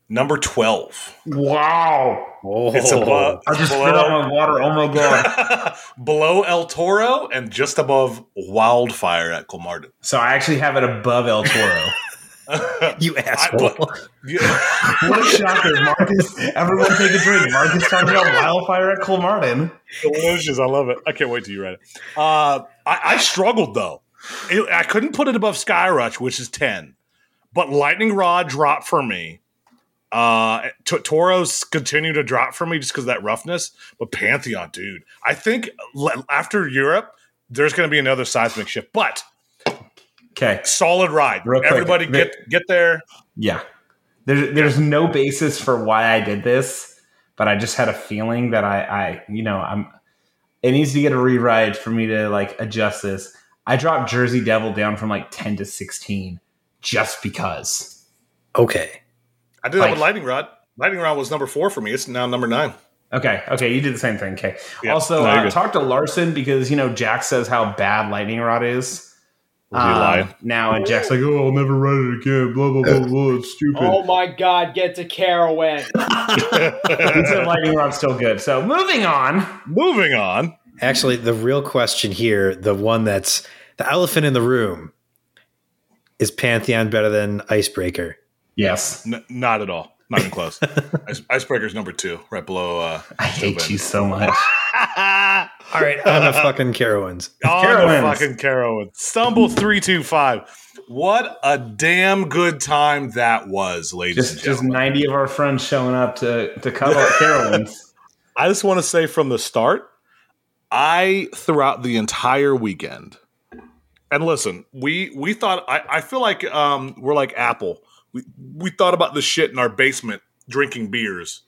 Number twelve. Wow. Oh, it's above, I just spit out my water. Oh my god! Below El Toro and just above Wildfire at Kilmartin. So I actually have it above El Toro. You asshole! I, but, yeah. What a shocker, Marcus! Everyone take a drink. Marcus talking about Wildfire at Kilmartin. Delicious! I love it. I can't wait till you read it. Uh, I, I struggled though. It, I couldn't put it above Skyrush, which is ten. But Lightning Rod dropped for me. Uh, T- Toros continue to drop for me just because of that roughness. But Pantheon, dude, I think l- after Europe, there's going to be another seismic shift. But okay, solid ride. Real Everybody quick. get get there. Yeah, there's there's no basis for why I did this, but I just had a feeling that I, I you know, I'm. It needs to get a rewrite for me to like adjust this. I dropped Jersey Devil down from like ten to sixteen just because. Okay. I did like, that with Lightning Rod. Lightning Rod was number four for me. It's now number nine. Okay. Okay. You did the same thing. Okay. Yeah, also, uh, talk to Larson because, you know, Jack says how bad Lightning Rod is. Um, now, and Jack's like, oh, I'll never ride it again. Blah, blah, blah, blah. It's stupid. Oh, my God. Get to Carowinds. He said Lightning Rod's still good. So, moving on. Moving on. Actually, the real question here, the one that's the elephant in the room, is Pantheon better than Icebreaker? Yes. N- not at all. Not even close. Ice- Icebreaker's number two, right below. Uh, I hate Tobin. You so much. All right. On the fucking Carowinds. On Carowinds. the fucking Carowinds. Stumble three two five. What a damn good time that was, ladies just, and gentlemen. Just ninety of our friends showing up to, to cover Carowinds. I just want to say from the start, I, throughout the entire weekend, and listen, we, we thought, I, I feel like um, we're like Apple. We we thought about this shit in our basement drinking beers,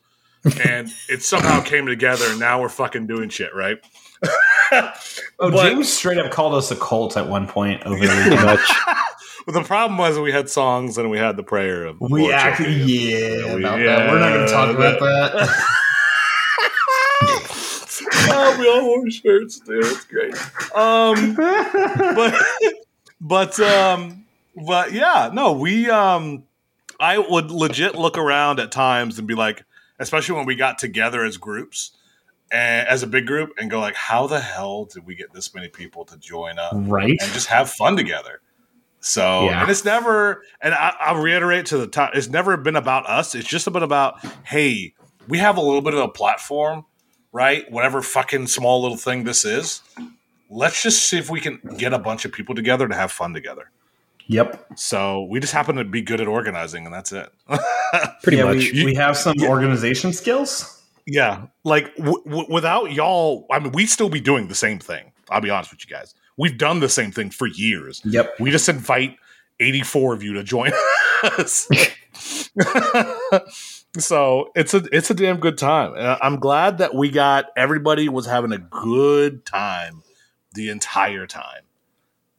and it somehow came together, and now we're fucking doing shit, right? Oh, but, James straight up called us a cult at one point over the much. Well, the problem was we had songs and we had the prayer of we actually yeah, we, about yeah, that. We're not going to talk about that. Oh, we all wore shirts, dude. It's great. Um, but but um, but yeah, no, we. Um, I would legit look around at times and be like, especially when we got together as groups, and, as a big group, and go like, how the hell did we get this many people to join up, right? And just have fun together. So, yeah. And it's never, and I, I'll reiterate to the top, it's never been about us. It's just a bit about, hey, we have a little bit of a platform, right? Whatever fucking small little thing this is, let's just see if we can get a bunch of people together to have fun together. Yep. So we just happen to be good at organizing, and that's it. Pretty yeah, much. We, we have some yeah. organization skills. Yeah. Like w- w- without y'all, I mean, we'd still be doing the same thing. I'll be honest with you guys. We've done the same thing for years. Yep. We just invite eighty-four of you to join us. So it's a it's a damn good time. Uh, I'm glad that we got everybody was having a good time the entire time.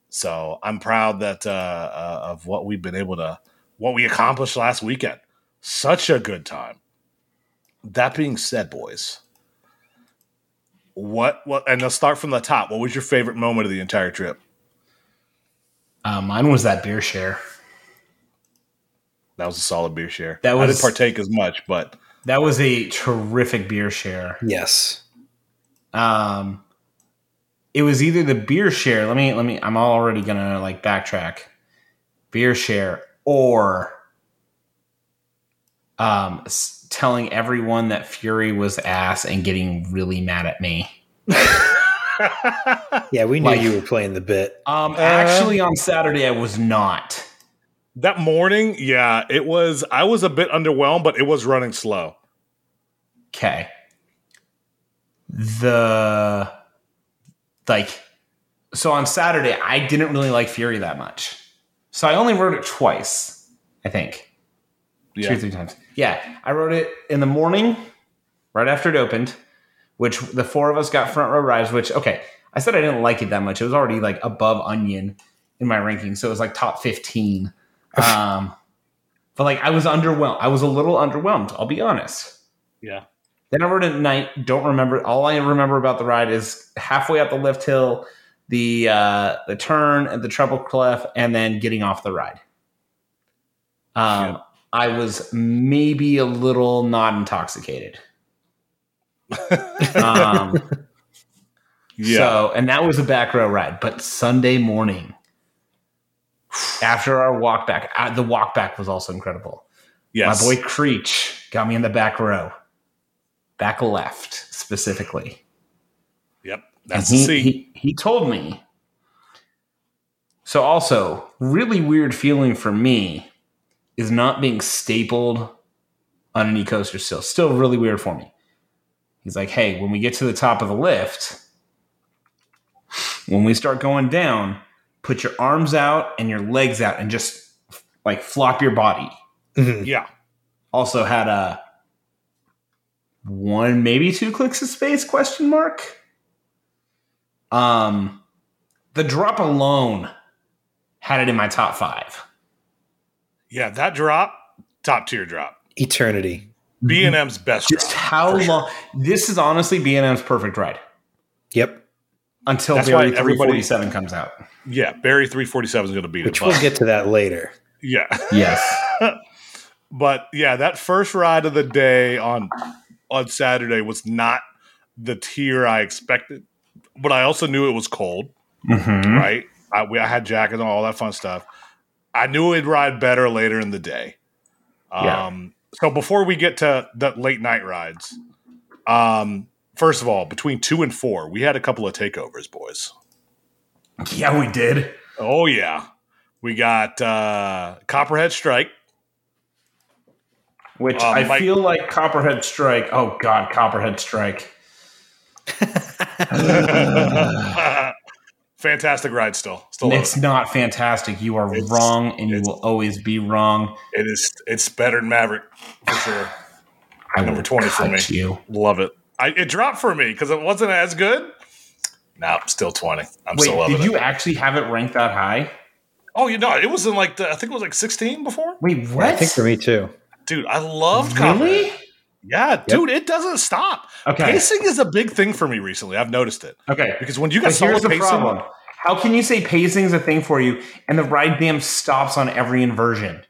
So I'm proud that uh, uh, of what we've been able to, what we accomplished last weekend. Such a good time. That being said, boys, what, what, and let's start from the top. What was your favorite moment of the entire trip? Uh, mine was that beer share. That was a solid beer share. That was, I didn't partake as much, but that was a terrific beer share. Yes. Um, It was either the beer share. Let me, let me, I'm already going to like backtrack beer share or um, s- telling everyone that Fury was ass and getting really mad at me. Yeah, we knew like, you were playing the bit. Um, uh, actually on Saturday, I was not. That morning. Yeah, it was, I was a bit underwhelmed, but it was running slow. Okay. The, Like, so on Saturday, I didn't really like Fury that much. So I only wrote it twice, I think. Yeah. Two or three times. Yeah. I wrote it in the morning, right after it opened, which the four of us got front row rides, which, okay, I said I didn't like it that much. It was already like above Onion in my ranking. So it was like top fifteen. um, but like, I was underwhelmed. I was a little underwhelmed. I'll be honest. Yeah. Then I wrote it at night. Don't remember. All I remember about the ride is halfway up the lift hill, the uh, the turn and the treble clef, and then getting off the ride. Um, yeah. I was maybe a little not intoxicated. um, yeah. So, and that was a back row ride. But Sunday morning, after our walk back, I, the walk back was also incredible. Yes. My boy Creech got me in the back row, back left specifically. Yep, that's the seat. He, he told me. So also, really weird feeling for me is not being stapled on any coaster still. Still really weird for me. He's like, hey, when we get to the top of the lift, when we start going down, put your arms out and your legs out and just like flop your body. Mm-hmm. Yeah. Also had a one, maybe two clicks of space question mark. Um, the drop alone had it in my top five. Yeah, that drop, top tier drop. Eternity. B and M's best just drop. How long? Sure. This is honestly B and M's perfect ride. Yep. Until that's Barry three forty-seven comes out. Yeah, Barry three forty-seven is going to beat it. Which we'll get to that later. Yeah. Yes. But yeah, that first ride of the day on on Saturday was not the tier I expected. But I also knew it was cold, mm-hmm. right? I, we, I had jackets on, all that fun stuff. I knew it'd ride better later in the day. Um, yeah. So before we get to the late night rides, um, first of all, between two and four, we had a couple of takeovers, boys. Yeah, we did. Oh, yeah. We got uh, Copperhead Strike. Which um, I Mike- feel like Copperhead Strike. Oh, God, Copperhead Strike. Fantastic ride still. still it's not fantastic. You are it's, wrong, and you will always be wrong. It is. It's better than Maverick, for sure. Number twenty for me. You. Love it. I, it dropped for me because it wasn't as good. Nope, still twenty. I'm Wait, still loving it. Did you actually have it ranked that high? Oh, you know, it was in like, the, I think it was like sixteen before. Wait, what? Yeah, I think for me too. Dude, I loved Really? Combat. Yeah, yep. Dude, it doesn't stop. Okay. Pacing is a big thing for me recently. I've noticed it. Okay. Because when you got solo pacing. Problem. How can you say pacing is a thing for you and the ride damn stops on every inversion?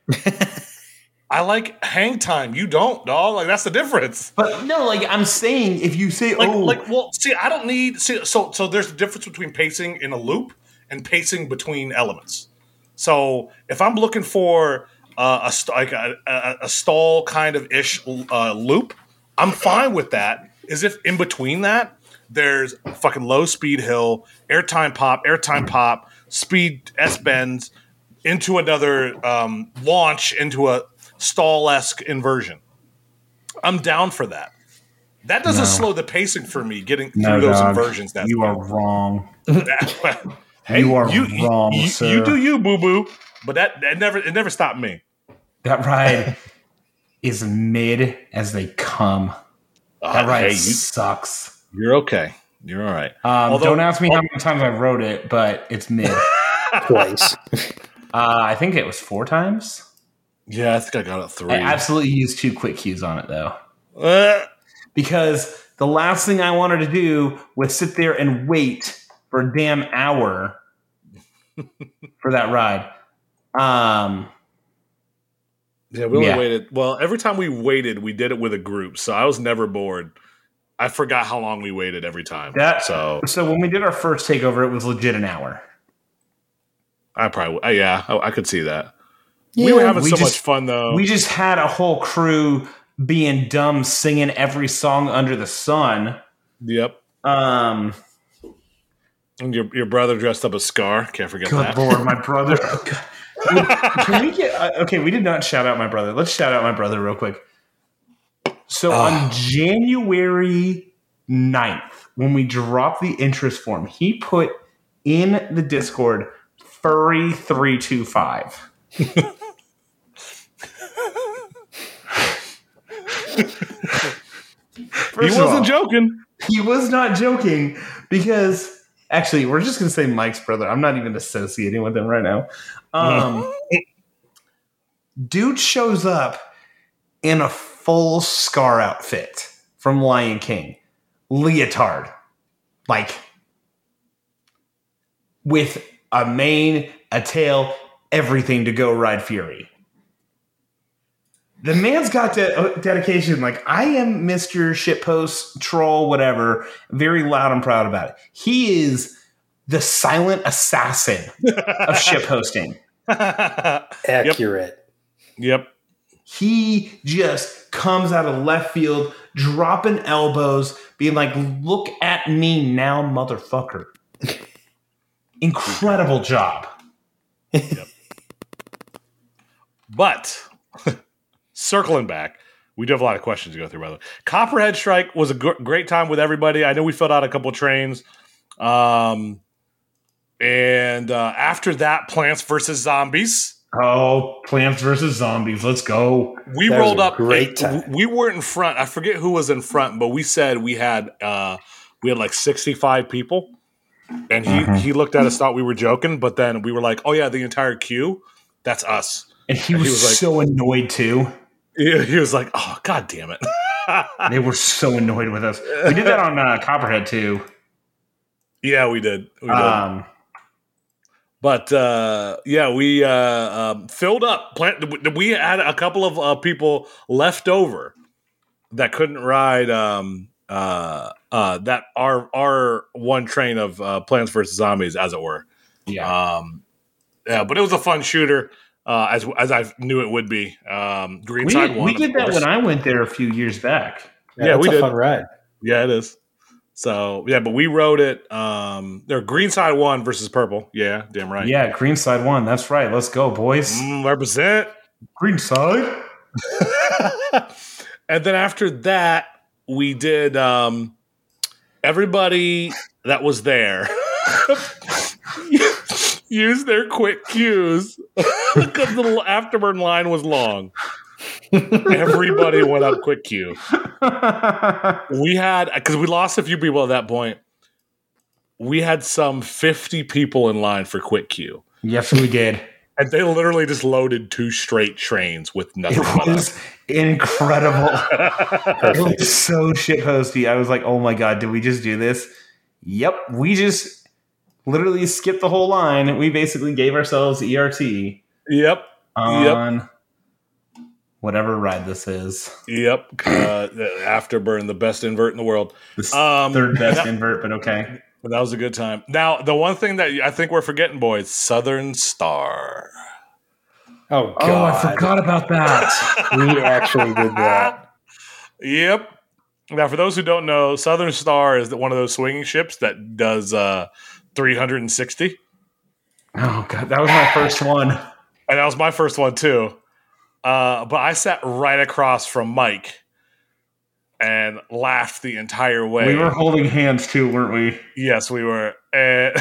I like hang time. You don't, dog. Like, that's the difference. But no, like, I'm saying if you say, like, oh. Like, well, see, I don't need. See, so, so there's a difference between pacing in a loop and pacing between elements. So if I'm looking for. Uh, a, like a, a, a stall kind of ish uh, loop, I'm fine with that. Is if in between that there's a fucking low speed hill, airtime pop, airtime pop, speed S bends into another um, launch into a stall esque inversion. I'm down for that. That doesn't no. slow the pacing for me getting no, through those dog. Inversions. That's you are wrong. Hey, you are you, wrong. You, sir. you do you, boo boo. But that, that never it never stopped me. That ride is mid as they come. Uh, that ride hey, you, sucks. You're okay. You're all right. Um, Although, don't ask me oh, how many times I rode it, but it's mid. Twice. uh, I think it was four times. Yeah, I think I got it three. I absolutely used two quick cues on it, though. Uh, because the last thing I wanted to do was sit there and wait for a damn hour for that ride. Um. Yeah, we only yeah. waited. Well, every time we waited, we did it with a group, so I was never bored. I forgot how long we waited every time. That, so, so when we did our first takeover, it was legit an hour. I probably, uh, yeah, I, I could see that. Yeah, we were having we so just, much fun though. We just had a whole crew being dumb, singing every song under the sun. Yep. Um. And your your brother dressed up as Scar. Can't forget good that. Good Lord, my brother. Oh, God. Can we get, uh, okay, we did not shout out my brother. Let's shout out my brother real quick. So uh, on January ninth, when we dropped the interest form, he put in the Discord Fury three two five. He wasn't all, joking. He was not joking because... Actually, we're just going to say Mike's brother. I'm not even associating with him right now. Um, dude shows up in a full Scar outfit from Lion King. Leotard. Like, with a mane, a tail, everything to go ride Fury. The man's got de- dedication. Like, I am Mister Shitpost, troll, whatever. Very loud and proud about it. He is the silent assassin of shitposting. Accurate. Yep. yep. He just comes out of left field, dropping elbows, being like, look at me now, motherfucker. Incredible job. Yep. But... Circling back, we do have a lot of questions to go through, by the way. Copperhead Strike was a g- great time with everybody. I know we filled out a couple of trains. Um, and uh, after that, Plants versus Zombies. Oh, Plants versus Zombies. Let's go. We that rolled up. Great time. We weren't in front. I forget who was in front, but we said we had uh, we had like sixty-five people. And he, mm-hmm. he looked at us, thought we were joking. But then we were like, oh, yeah, the entire queue, that's us. And he, and was, he was like, so annoyed, too. He was like, oh, God damn it. They were so annoyed with us. We did that on uh, Copperhead, too. Yeah, we did. We did. Um, but, uh, yeah, we uh, uh, filled up. Plant- we had a couple of uh, people left over that couldn't ride um, uh, uh, that our, our one train of uh, Plants versus Zombies, as it were. Yeah. Um, yeah, but it was a fun shooter. Uh, as as I knew it would be. Um, Greenside we, won, we did that when I went there a few years back. Yeah, yeah we a did. Fun ride. Yeah, it is. So yeah, but we rode it. Um, there, Greenside won versus Purple. Yeah, damn right. Yeah, Greenside won. That's right. Let's go, boys. Mm, represent Greenside. And then after that, we did. Um, everybody that was there. Use their quick cues because the Afterburn line was long. Everybody went up quick cue. We had, because we lost a few people at that point, we had some fifty people in line for quick cue. Yes, we did. And they literally just loaded two straight trains with nothing. It was incredible. It was so shitposty. I was like, oh my God, did we just do this? Yep, we just... literally skipped the whole line. We basically gave ourselves E R T. Yep. On yep. whatever ride this is. Yep. Uh, Afterburn, the best invert in the world. The um, third best that, invert, but okay. But that was a good time. Now, the one thing that I think we're forgetting, boys, Southern Star. Oh, God. Oh, I forgot about that. We actually did that. Yep. Now, for those who don't know, Southern Star is one of those swinging ships that does... Uh, three hundred sixty. Oh God, that was my first one. And that was my first one too. Uh, but I sat right across from Mike and laughed the entire way. We were holding hands too, weren't we? Yes, we were. And,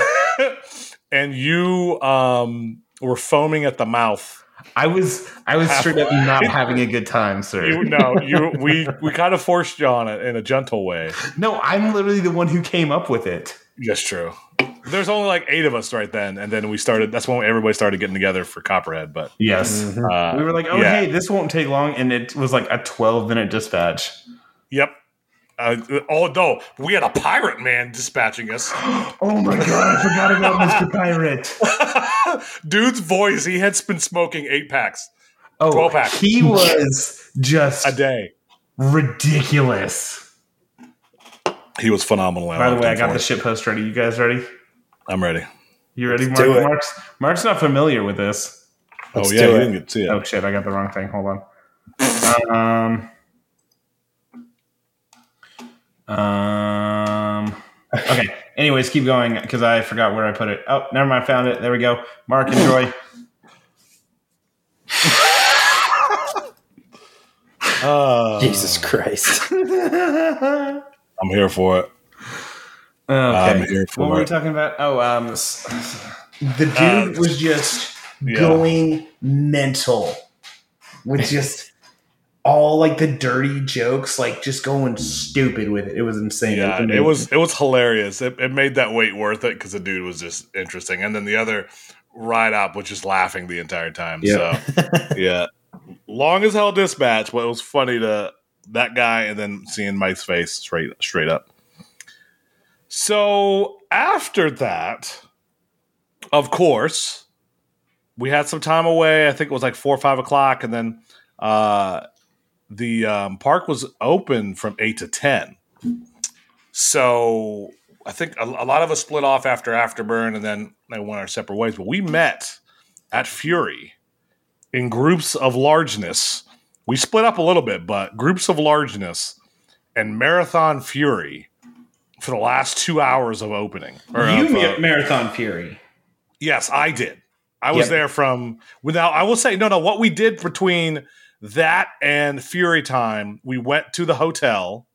and you um, were foaming at the mouth. I was I was straight up not having a good time, sir. You, no, you we we kind of forced you on it in a gentle way. No, I'm literally the one who came up with it. That's true. There's only like eight of us right then, and then we started. That's when everybody started getting together for Copperhead. But yes, mm-hmm. uh, we were like, "Oh, yeah. Hey, this won't take long," and it was like a twelve-minute dispatch. Yep. Uh, although we had a pirate man dispatching us. Oh my God! I forgot about Mister Pirate. Dude's voice. He had been smoking eight packs. Oh, twelve packs. He was just a day ridiculous. He was phenomenal. By the way, I got the ship post ready. You guys ready? I'm ready. You ready, Mark? Mark's, Mark's not familiar with this. Let's oh, yeah. You didn't get to see it. Oh, shit. I got the wrong thing. Hold on. Um, um, okay. Anyways, keep going because I forgot where I put it. Oh, never mind. I found it. There we go. Mark, enjoy. uh, Jesus Christ. I'm here for it. Okay. I'm here for what it. What were we talking about? Oh, um, the dude um, was just yeah. going mental with just all like the dirty jokes, like just going stupid with it. It was insane. Yeah, it, was it was it was hilarious. It, it made that wait worth it because the dude was just interesting, and then the other ride up was just laughing the entire time. Yep. So yeah, long as hell dispatch, but it was funny to. That guy, and then seeing Mike's face straight, straight up. So after that, of course, we had some time away. I think it was like four or five o'clock, and then uh, the um, park was open from eight to ten. So I think a, a lot of us split off after Afterburn, and then they went our separate ways. But we met at Fury in groups of largeness. We split up a little bit, but groups of largeness and Marathon Fury for the last two hours of opening. Or you met uh, Marathon Fury. Yes, I did. I was yep. there from without. I will say no, no. What we did between that and Fury time, we went to the hotel.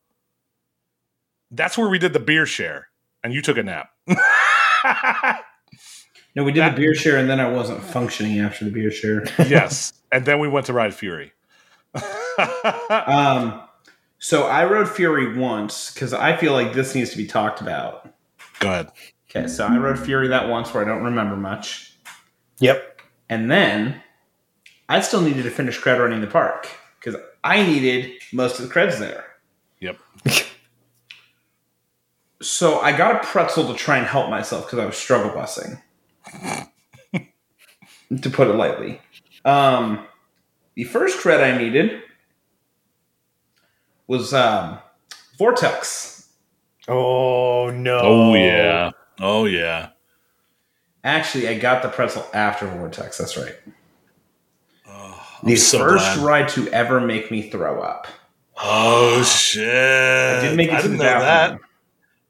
That's where we did the beer share, and you took a nap. No, we did that, the beer share, and then I wasn't functioning after the beer share. Yes, and then we went to ride Fury. um, so I rode Fury once because I feel like this needs to be talked about. Go ahead. Okay, so I rode Fury that once where I don't remember much. Yep. And then I still needed to finish cred running the park because I needed most of the creds there. Yep. So I got a pretzel to try and help myself because I was struggle busing, to put it lightly. Um, the first cred I needed was um, Vortex. Oh, no. Oh, yeah. Oh, yeah. Actually, I got the pretzel after Vortex. That's right. Oh, the so first glad. ride to ever make me throw up. Oh, shit. I did make it I to didn't the know bathroom. That.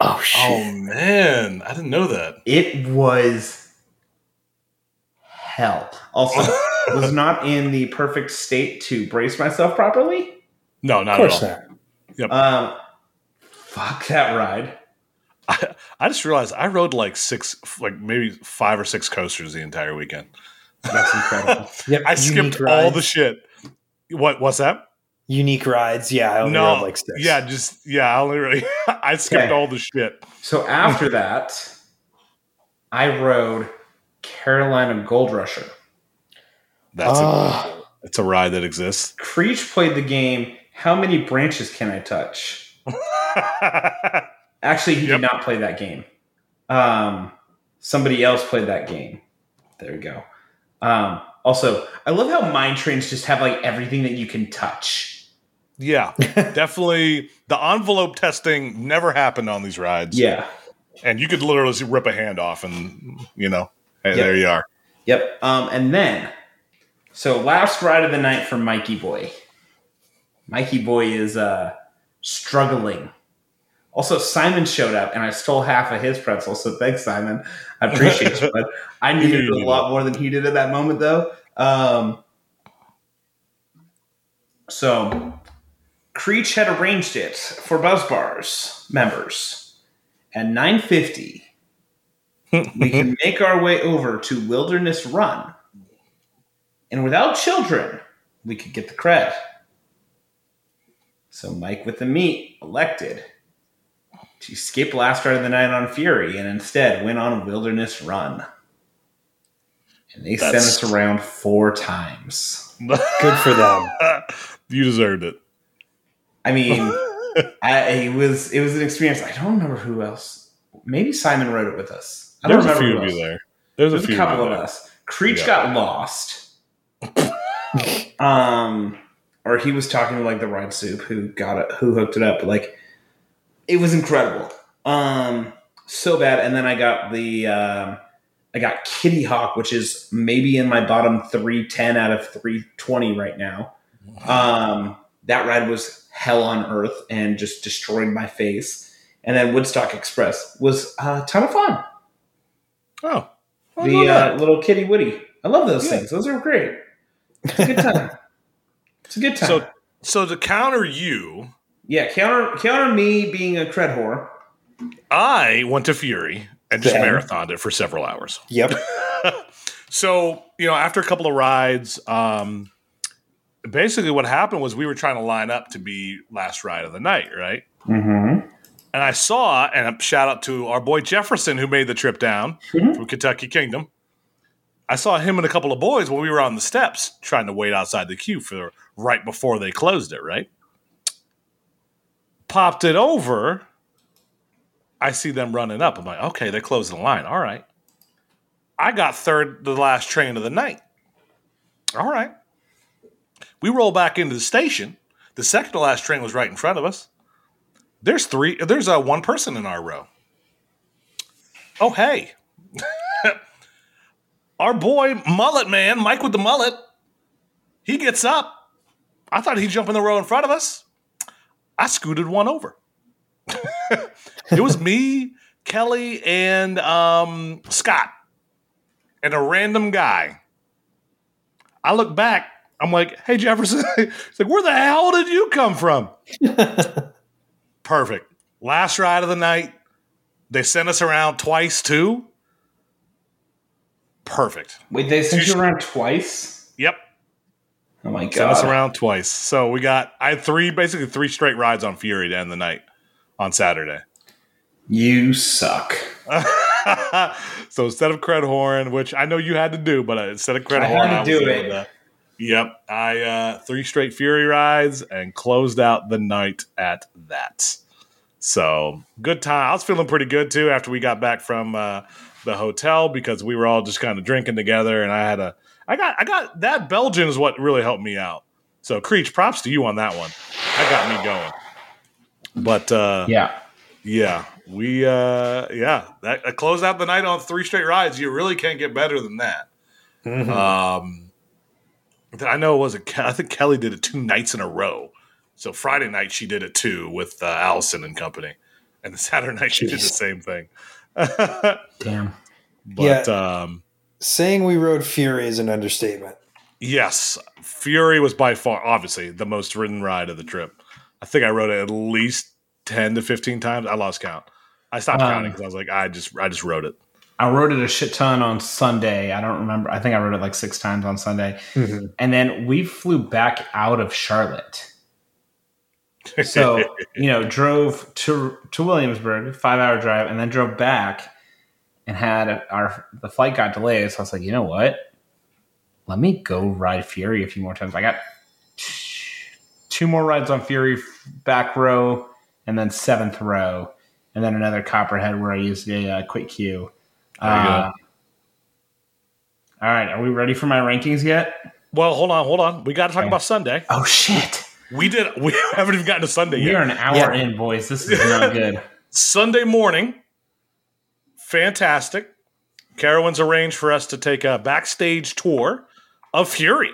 Oh, shit. Oh, man. I didn't know that. It was hell. Also, was not in the perfect state to brace myself properly. No, not at all. Not. Yep. Um, fuck that ride. I, I just realized I rode like six, like maybe five or six coasters the entire weekend. That's incredible. Yep, I skipped rides. all the shit. What? What's that? Unique rides. Yeah, I only no, rode like six. Yeah, just yeah. I only really I skipped okay. all the shit. So after that, I rode Carolina Gold Rusher. That's uh, a, that's a ride that exists. Creech played the game. How many branches can I touch? Actually, he yep. did not play that game. Um, somebody else played that game. There we go. Um, also, I love how mine trains just have like everything that you can touch. Yeah, definitely. The envelope testing never happened on these rides. Yeah. And you could literally rip a hand off and, you know, hey, yep. there you are. Yep. Um, and then, so last ride of the night for Mikey Boy. Mikey Boy is uh, struggling. Also, Simon showed up, and I stole half of his pretzel, so thanks, Simon. I appreciate you, bud. I needed it a lot more than he did at that moment, though. Um, so, Creech had arranged it for Buzz Bars members. At nine fifty, we can make our way over to Wilderness Run. And without children, we could get the cred. So, Mike with the meat elected to skip last ride of the night on Fury and instead went on Wilderness Run. And they That's... sent us around four times. Good for them. You deserved it. I mean, I, it was it was an experience. I don't remember who else. Maybe Simon rode it with us. I don't There's remember a few of you there. There's, There's a, few a couple of there. us. Creech yeah. got lost. um, or he was talking to like the ride soup who got it, who hooked it up, but like. It was incredible. Um, so bad. And then I got the, um, I got Kitty Hawk, which is maybe in my bottom three ten out of three twenty right now. Um, that ride was hell on earth and just destroyed my face. And then Woodstock Express was a ton of fun. Oh, I the uh, little Kitty Woody. I love those yeah. things. Those are great. It's a good time. It's a good time. So, so to counter you, Yeah, counter counter me being a cred whore. I went to Fury and just yeah. marathoned it for several hours. Yep. So, you know, after a couple of rides, um, basically what happened was we were trying to line up to be last ride of the night, right? Mm-hmm. And I saw, and a shout out to our boy Jefferson who made the trip down mm-hmm. from Kentucky Kingdom. I saw him and a couple of boys when we were on the steps trying to wait outside the queue for right before they closed it, right? Popped it over, I see them running up. I'm like, okay, they're closing the line. All right. I got third the last train of the night. All right. We roll back into the station. The second to last train was right in front of us. There's three. There's uh, one person in our row. Oh, hey. Our boy, Mullet Man, Mike with the mullet, he gets up. I thought he'd jump in the row in front of us. I scooted one over. It was me, Kelly, and um, Scott, and a random guy. I look back. I'm like, hey, Jefferson. He's like, where the hell did you come from? Perfect. Last ride of the night. They sent us around twice, too. Perfect. Wait, they sent you around twice? Yep. Oh, my God. Sent us around twice. So we got, I had three, basically three straight rides on Fury to end the night on Saturday. You suck. So instead of Cred Horn, which I know you had to do, but instead of Cred I Horn, had to I do it. To, yep. I, uh, three straight Fury rides and closed out the night at that. So good time. I was feeling pretty good too after we got back from uh, the hotel because we were all just kind of drinking together. And I had a, I got, I got that Belgian is what really helped me out. So Creech, props to you on that one. That got me going. But uh, yeah, yeah, we, uh, yeah, that I closed out the night on three straight rides. You really can't get better than that. Mm-hmm. Um, I know it wasn't. I think Kelly did it two nights in a row. So Friday night she did it too with uh, Allison and company, and the Saturday night she Jeez. did the same thing. Damn. But yeah, um, saying we rode Fury is an understatement. Yes, Fury was by far, obviously, the most ridden ride of the trip. I think I rode it at least ten to fifteen times. I lost count. I stopped um, counting because I was like, I just, I just rode it. I rode it a shit ton on Sunday. I don't remember. I think I rode it like six times on Sunday, mm-hmm. and then we flew back out of Charlotte. So, you know, drove to to Williamsburg, five hour drive, and then drove back and had our the flight got delayed. So I was like, you know what? Let me go ride Fury a few more times. I got two more rides on Fury, back row, and then seventh row, and then another Copperhead where I used a uh, quick queue. Uh, all right, are we ready for my rankings yet? Well, hold on, hold on. We got to talk okay. about Sunday. Oh shit. We did. We haven't even gotten to Sunday we yet. We are an hour yeah. in, boys. This is not good. Sunday morning, fantastic. Carowinds arranged for us to take a backstage tour of Fury.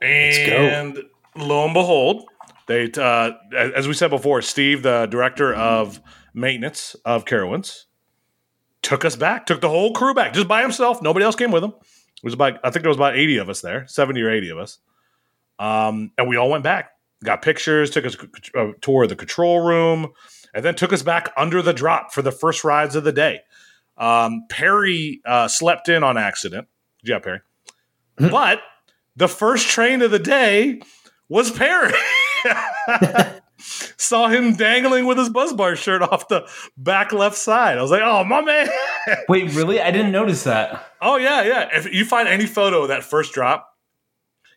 And Let's go. Lo and behold, they uh, as we said before, Steve, the director of maintenance of Carowinds, took us back. Took the whole crew back, just by himself. Nobody else came with him. It was about I think there was about eighty of us there, seventy or eighty of us. Um, and we all went back, got pictures, took us a tour of the control room, and then took us back under the drop for the first rides of the day. Um, Perry uh, slept in on accident. Yeah, Perry. But the first train of the day was Perry. Saw him dangling with his buzz bar shirt off the back left side. I was like, oh, my man. Wait, really? I didn't notice that. Oh, yeah, yeah. If you find any photo of that first drop,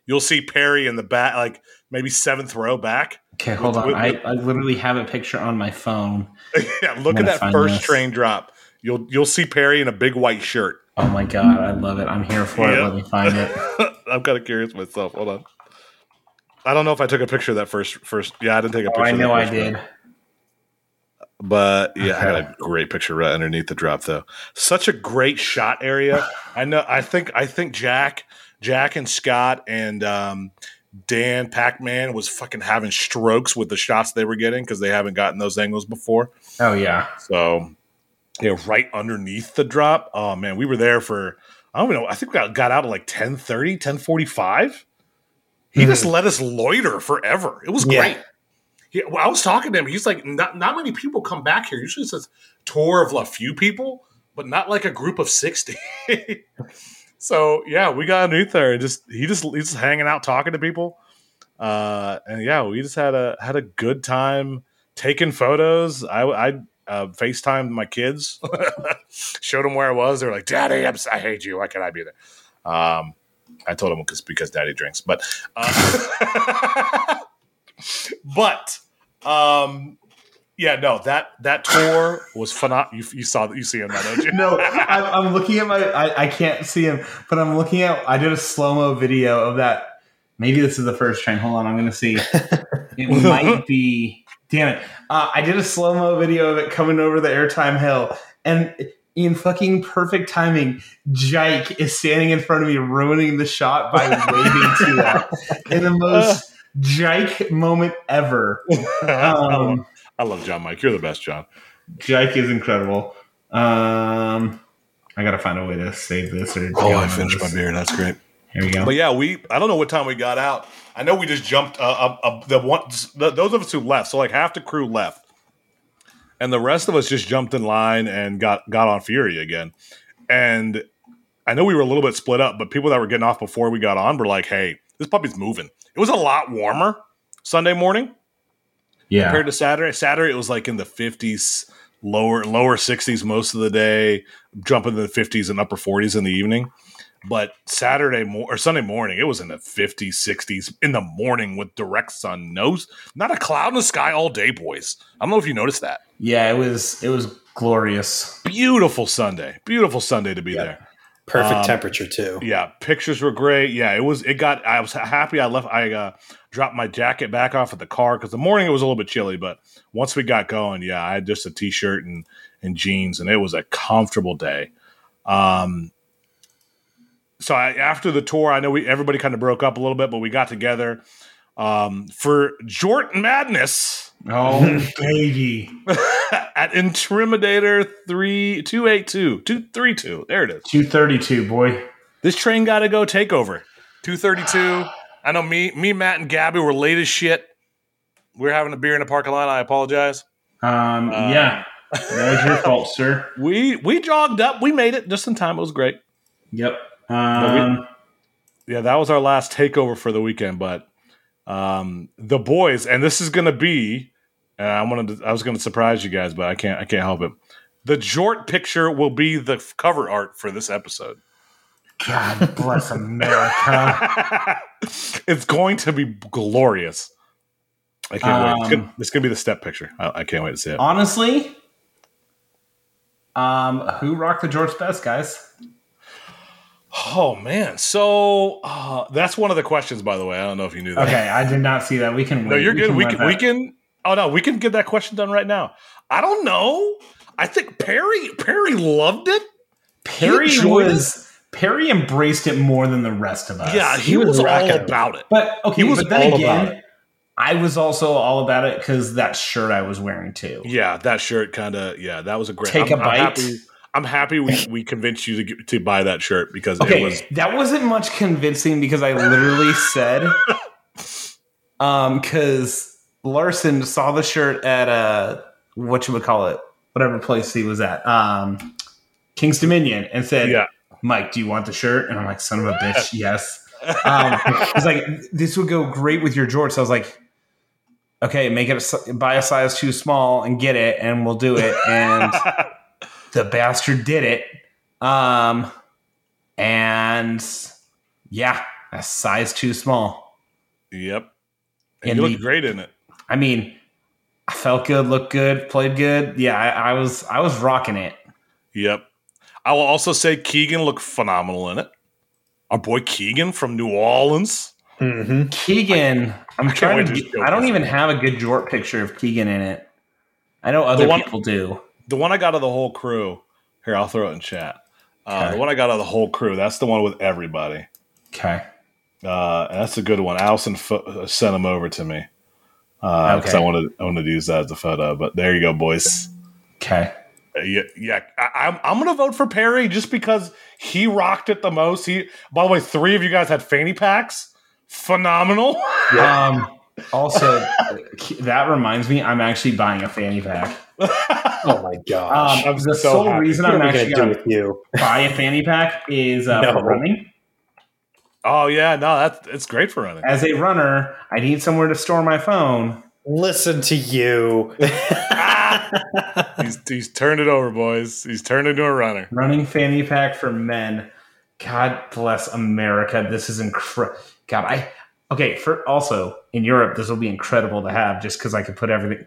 you'll see Perry in the back, like maybe seventh row back. Okay, hold with, on. With, I, I literally have a picture on my phone. Yeah, look at that first this. train drop. You'll you'll see Perry in a big white shirt. Oh my God, I love it. I'm here for yeah. it. Let me find it. I'm kind of curious myself. Hold on. I don't know if I took a picture of that first. first. Yeah, I didn't take a picture. Oh, I know of that I did. Row. But yeah, okay. I got a great picture right underneath the drop though. Such a great shot area. I know. I think. I think Jack. Jack and Scott and um, Dan Pac-Man was fucking having strokes with the shots they were getting because they haven't gotten those angles before. Oh, yeah. So, yeah, right underneath the drop. Oh, man, we were there for, I don't know, I think we got, got out at like ten thirty, ten forty-five. He mm-hmm. just let us loiter forever. It was great. Yeah. He, well, I was talking to him. He's like, not, not many people come back here. Usually it's a tour of a few people, but not like a group of sixty. So yeah, we got underneath there and just he just he's just hanging out talking to people, uh, and yeah, we just had a had a good time taking photos. I, I uh, FaceTimed my kids, showed them where I was. They were like, "Daddy, I'm, I hate you. Why can't I be there?" Um, I told them because because Daddy drinks, but uh, but um, yeah, no that that tour was phenomenal. You, you saw that you see him now, don't you? No, I'm, I'm looking at my. I, I can't see him, but I'm looking at. I did a slow mo video of that Maybe this is the first train. Hold on, I'm going to see. It might be. Damn it. Uh, I did a slow-mo video of it coming over the airtime hill, and in fucking perfect timing, Jike is standing in front of me ruining the shot by waving to that in the most Jike moment ever. Um, I love John Mike. You're the best, John. Jike is incredible. Um, I got to find a way to save this. Or oh, I finished this. My beer. That's great. Here we go. But yeah, we I don't know what time we got out. I know we just jumped uh, uh, uh, the one. The, those of us who left, so like half the crew left, and the rest of us just jumped in line and got got on Fury again. And I know we were a little bit split up, but people that were getting off before we got on were like, "Hey, this puppy's moving." It was a lot warmer Sunday morning, yeah, compared to Saturday. Saturday it was like in the fifties, lower lower sixties most of the day, jumping to the fifties and upper forties in the evening. But Saturday mo- or Sunday morning, it was in the fifties, sixties in the morning with direct sun. No, not a cloud in the sky all day, boys. I don't know if you noticed that. Yeah, it was it was glorious. Beautiful Sunday. Beautiful Sunday to be yeah. there. Perfect um, temperature too. Yeah, pictures were great. Yeah, it was. It got. I was happy. I left. I uh, dropped my jacket back off at the car because the morning it was a little bit chilly. But once we got going, yeah, I had just a t-shirt and and jeans, and it was a comfortable day. Um. So I, after the tour, I know we everybody kind of broke up a little bit, but we got together um, for Jort Madness. Oh, baby. At Intimidator three two eight two. two thirty-two. There it is. two thirty-two, boy. This train got to go takeover. two thirty-two. I know me, me, Matt, and Gabby were late as shit. We were having a beer in the parking lot. I apologize. Um, uh, yeah. That was your fault, sir. We, we jogged up. We made it just in time. It was great. Yep. Um, we, yeah, that was our last takeover for the weekend. But um, the boys, and this is going to be, and I wanted, to, I was going to surprise you guys, but I can't, I can't help it. The Jort picture will be the cover art for this episode. God bless America! It's going to be glorious. I can't um, wait. It's going to be the step picture. I, I can't wait to see it. Honestly, um, who rocked the Jort's best, guys? Oh, man. So uh, that's one of the questions, by the way. I don't know if you knew that. Okay, I did not see that. We can wait. No, you're we good. Can we, can, we can Oh, no, we can get that question done right now. I don't know. I think Perry Perry loved it. Perry was it. Perry embraced it more than the rest of us. Yeah, he, he was, was all about it. it. But okay, he was but then all again, about it. I was also all about it because that shirt I was wearing too. Yeah, that shirt kind of yeah, that was a great take I'm, a bite. I'm happy. I'm happy we, we convinced you to get, to buy that shirt because okay, it was that wasn't much convincing because I literally said um because Larson saw the shirt at uh whatchamacallit, whatever place he was at, um King's Dominion, and said, yeah. Mike, do you want the shirt? And I'm like, son of a bitch, yes. Um I was like, this would go great with your jorts. I was like, okay, make it a, buy a size too small and get it and we'll do it. And the bastard did it. Um, and yeah, a size too small. Yep. And, and you looked great in it. I mean, I felt good, looked good, played good. Yeah, I, I was I was rocking it. Yep. I will also say Keegan looked phenomenal in it. Our boy Keegan from New Orleans. Mm-hmm. Keegan, I, I'm I trying to, to I don't even one. have a good jort picture of Keegan in it. I know other one, people do. The one I got of the whole crew, here, I'll throw it in chat. Uh, the one I got of the whole crew, that's the one with everybody. Okay. Uh, that's a good one. Allison fo- sent them over to me because uh, okay. I wanted, I wanted to use that as a photo. But there you go, boys. Okay. Uh, yeah, yeah. I, I'm, I'm going to vote for Perry just because he rocked it the most. He, by the way, three of you guys had fanny packs. Phenomenal. Yeah. Um. Also, that reminds me, I'm actually buying a fanny pack. Oh my gosh! Um, the so sole happy. reason what I'm actually going to buy a fanny pack is uh, no. for running. Oh yeah, no, that's it's great for running. As a runner, I need somewhere to store my phone. Listen to you. he's, he's turned it over, boys. He's turned into a runner. Running fanny pack for men. God bless America. This is incredible. God, I. Okay, for also in Europe, this will be incredible to have just because I could put everything.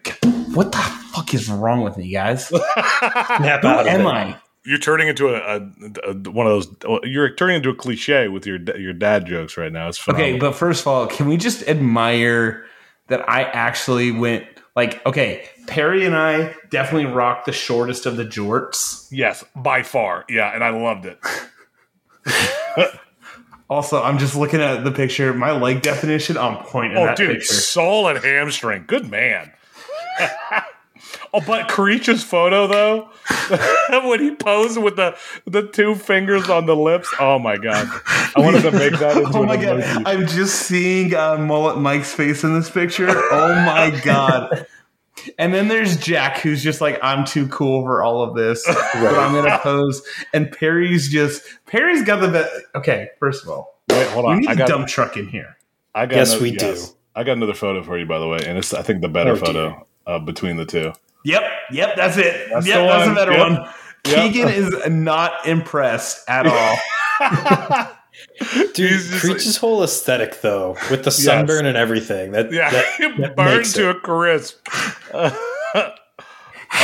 What the fuck is wrong with me, guys? Who am I? You're turning into a, a, a one of those. You're turning into a cliche with your your dad jokes right now. It's phenomenal. Okay, but first of all, can we just admire that I actually went like, okay, Perry and I definitely rocked the shortest of the jorts. Yes, by far. Yeah, and I loved it. Also, I'm just looking at the picture. My leg definition on point. In oh, that dude, picture. Solid hamstring. Good man. Oh, but Creech's photo though, when he posed with the the two fingers on the lips. Oh my god, I wanted to make that into oh my an emoji. God, I'm just seeing uh, Mullet Mike's face in this picture. Oh my god. And then there's Jack, who's just like, I'm too cool for all of this, right. But I'm gonna pose. And Perry's just Perry's got the best. Okay, first of all, wait, hold on. We need I got a dump th- truck in here. I got yes, another, we yes. do. I got another photo for you, by the way, and it's I think the better oh, photo uh, between the two. Yep, yep, that's it. That's yep, that's a better yep. one. Yep. Keegan is not impressed at all. Dude, Creech's whole aesthetic, though, with the sunburn yes. and everything. That, yeah, that, that burned to it. a crisp. Uh,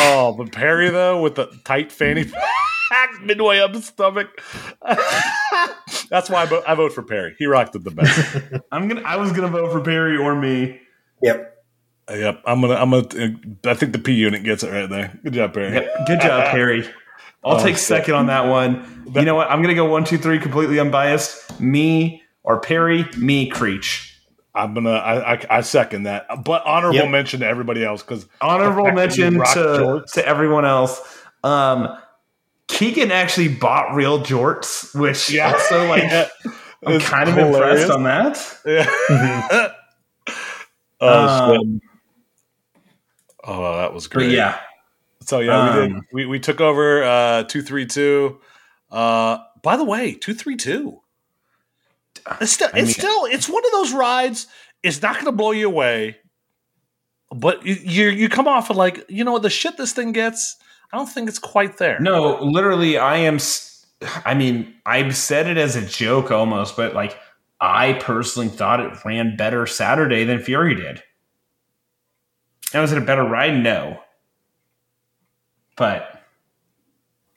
oh, but Perry, though, with the tight fanny pack midway up his stomach. That's why I, bo- I vote for Perry. He rocked it the best. I'm gonna. I was going to vote for Perry or me. Yep. Yep, I'm gonna. I'm gonna. I think the P unit gets it right there. Good job, Perry. Yep. Good job, Perry. I'll oh, take second on that one. You know what? I'm gonna go one, two, three. Completely unbiased. Me or Perry? Me, Creech. I'm gonna. I, I, I second that. But honorable yep. mention to everybody else because honorable mention to, to everyone else. Um, Keegan actually bought real jorts, which yeah. also like yeah. I'm it's kind hilarious. of impressed on that. Yeah. Mm-hmm. oh. Um, Oh, that was great. But yeah. So, yeah, um, we did. We, we took over uh, two three two. Uh, by the way, two three two. It's still, I mean, it's still, it's one of those rides. It's not going to blow you away. But you you come off of like, you know, the shit this thing gets, I don't think it's quite there. No, literally, I am. I mean, I've said it as a joke almost, but like, I personally thought it ran better Saturday than Fury did. Now, is it a better ride? No. But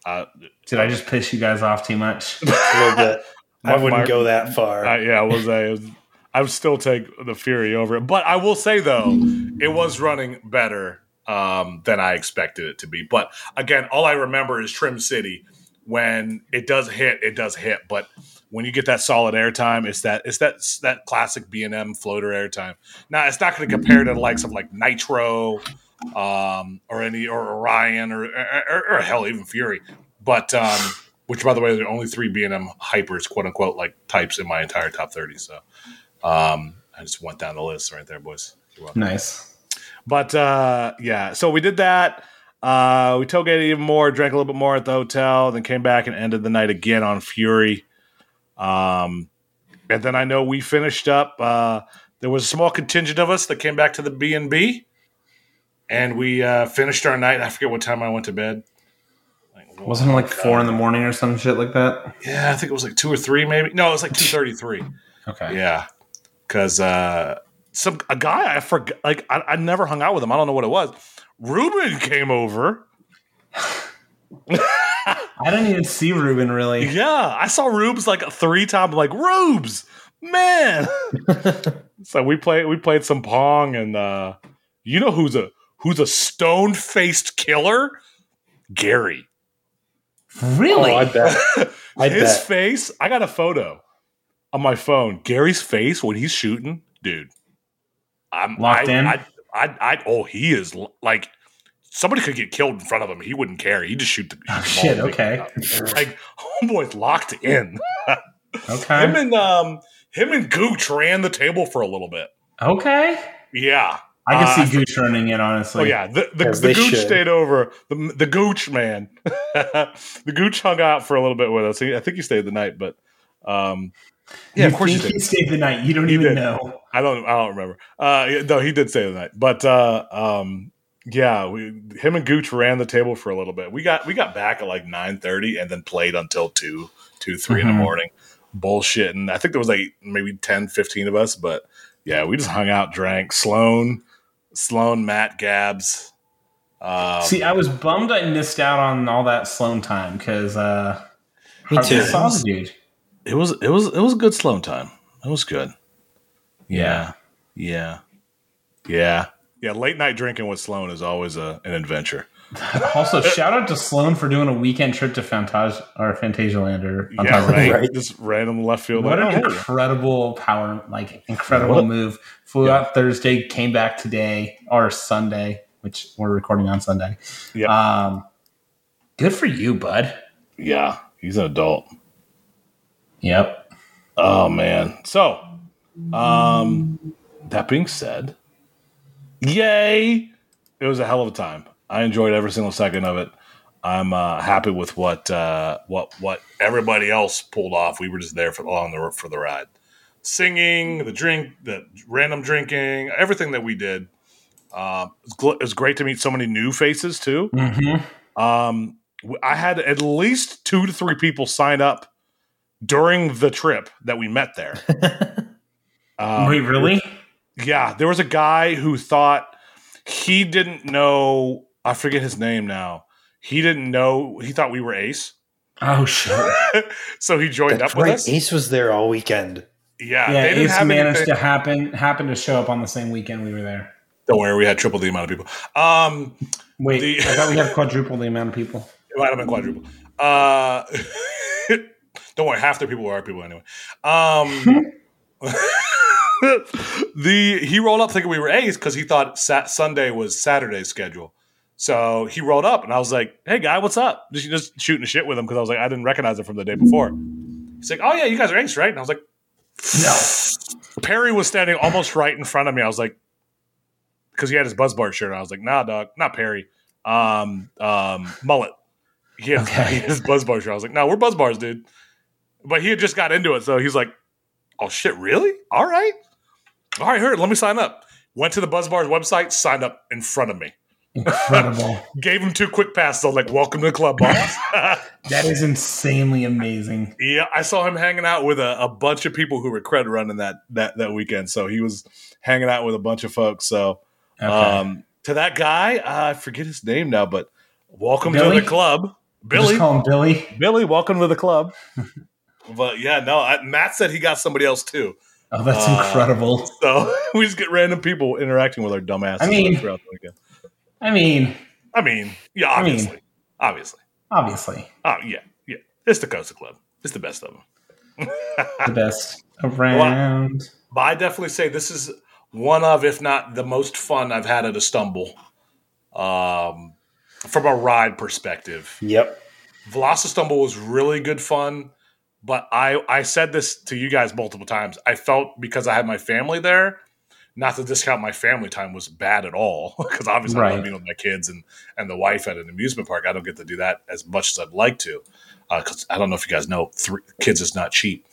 uh, did I just piss you guys off too much? A little bit. I wouldn't Martin, go that far. I, yeah, I will say. I would still take the Fury over it. But I will say, though, it was running better um, than I expected it to be. But, again, all I remember is Trim City. When it does hit, it does hit. But when you get that solid airtime, it's that it's that it's that classic B and M floater airtime. Now it's not going to compare to the likes of like Nitro um, or any or Orion or, or, or hell even Fury. But um, which by the way, there are only three B and M hypers, quote unquote, like types in my entire top thirty. So um, I just went down the list right there, boys. Nice. But uh, yeah, so we did that. Uh, we tailgated even more, drank a little bit more at the hotel, then came back and ended the night again on Fury. Um, and then I know we finished up. Uh, there was a small contingent of us that came back to the B and B, and we uh, finished our night. I forget what time I went to bed. Like, wasn't it like four God. in the morning or some shit like that? Yeah, I think it was like two or three, maybe. No, it was like two thirty-three. Okay, yeah, because uh, some a guy I forgot. Like I, I never hung out with him. I don't know what it was. Ruben came over. I didn't even see Ruben, really. Yeah, I saw Rubes like three times. I'm like, Rubes, man. So we played we played some Pong, and uh, you know who's a who's a stone faced killer? Gary. Really? Oh, I bet. I His bet. face. I got a photo on my phone. Gary's face when he's shooting, dude. I'm locked I, in. I, I, I, oh, he is like somebody could get killed in front of him. He wouldn't care. He'd just shoot the oh, shit. Okay, like homeboy's locked in. Okay, him and um, him and Gooch ran the table for a little bit. Okay, yeah, I can see uh, Gooch running in. Honestly, oh yeah, the the, the Gooch should. stayed over. The the Gooch man, the Gooch hung out for a little bit with us. I think he stayed the night, but um. Yeah, you of course think he, he stayed the night. You don't he even did. know. I don't. I don't remember. Uh, no, he did stay the night. But uh, um, yeah, we, him and Gooch ran the table for a little bit. We got we got back at like nine thirty and then played until two, two, three mm-hmm. in the morning. Bullshit. And I think there was like maybe ten, fifteen of us. But yeah, we just hung out, drank. Sloan, Sloan, Matt, Gabs, Um, See, I was bummed I missed out on all that Sloan time because uh, me too. It was, it was it was it was a good Sloan time. It was good. Yeah, yeah, yeah, yeah. Late night drinking with Sloan is always a, an adventure. Also, shout out to Sloan for doing a weekend trip to Fantasia or Fantasialand or Fantasia yeah, right. right, just random left field. What like, an oh, incredible yeah. power, like incredible what? move. Flew yeah. out Thursday, came back today or Sunday, which we're recording on Sunday. Yeah, um, good for you, bud. Yeah, he's an adult. Yep. Oh man. So, um, that being said, yay! It was a hell of a time. I enjoyed every single second of it. I'm uh, happy with what uh, what what everybody else pulled off. We were just there for along the for the ride, singing, the drink, the random drinking, everything that we did. Uh, it was great to meet so many new faces too. Mm-hmm. Um, I had at least two to three people sign up during the trip that we met there. um, Wait, really? Yeah, there was a guy who thought he didn't know. I forget his name now. He didn't know. He thought we were Ace. Oh, sure. So he joined That's up right. with us. Ace was there all weekend. Yeah. yeah they didn't Ace have managed anything. to happen happen to show up on the same weekend we were there. Don't worry. We had triple the amount of people. Um, Wait, the, I thought we had quadruple the amount of people. It might have been quadruple. Uh, don't worry. Half the people were our people anyway. Um, the He rolled up thinking we were Ace because he thought sat Sunday was Saturday's schedule. So he rolled up, and I was like, hey, guy, what's up? Just, just shooting shit with him because I was like, I didn't recognize him from the day before. He's like, oh, yeah, you guys are Ace, right? And I was like, no. Perry was standing almost right in front of me. I was like, because he had his Buzzbar shirt. And I was like, nah, dog, not Perry. Um, um, mullet. He had okay. his Buzzbar shirt. I was like, no, nah, we're Buzzbars, dude. But he had just got into it, so he's like, oh, shit, really? All right. All right, here, let me sign up. Went to the Buzzbars website, signed up in front of me. Incredible. Gave him two quick passes. I was like, welcome to the club, boss. That is insanely amazing. Yeah, I saw him hanging out with a, a bunch of people who were credit running that, that that weekend. So he was hanging out with a bunch of folks. So okay. um, to that guy, I forget his name now, but welcome Billy? to the club. Billy. Just call him Billy. Billy, welcome to the club. But yeah, no, I, Matt said he got somebody else too. Oh, that's uh, incredible. So we just get random people interacting with our dumbasses. I mean, throughout the weekend. I mean, I mean, yeah, obviously, I mean, obviously, obviously. Oh yeah, yeah. It's the Costa Club. It's the best of them. The best around. Well, but I definitely say this is one of, if not the most fun I've had at a stumble, um, from a ride perspective. Yep. Velocicostumble was really good fun, but I I said this to you guys multiple times. I felt because I had my family there. Not to discount my family time was bad at all because obviously right. I love being with my kids and, and the wife at an amusement park. I don't get to do that as much as I'd like to because uh, I don't know if you guys know, three kids is not cheap.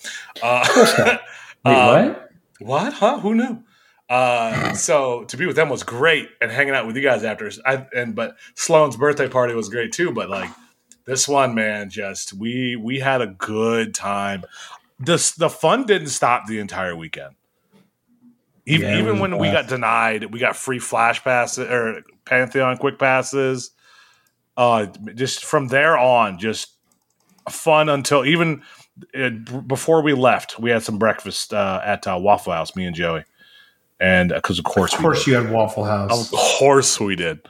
Uh, Wait, uh, what? What? Huh? Who knew? Uh, so to be with them was great and hanging out with you guys after. I, and but Sloan's birthday party was great too. But like this one, man, just we we had a good time. This, the fun didn't stop the entire weekend. Even, yeah, even when we got denied, we got free flash passes or Pantheon quick passes. Uh, just from there on, just fun until even uh, before we left, we had some breakfast uh, at uh, Waffle House, me and Joey. And because, uh, of course, of course, we did. You had Waffle House. Of course, we did.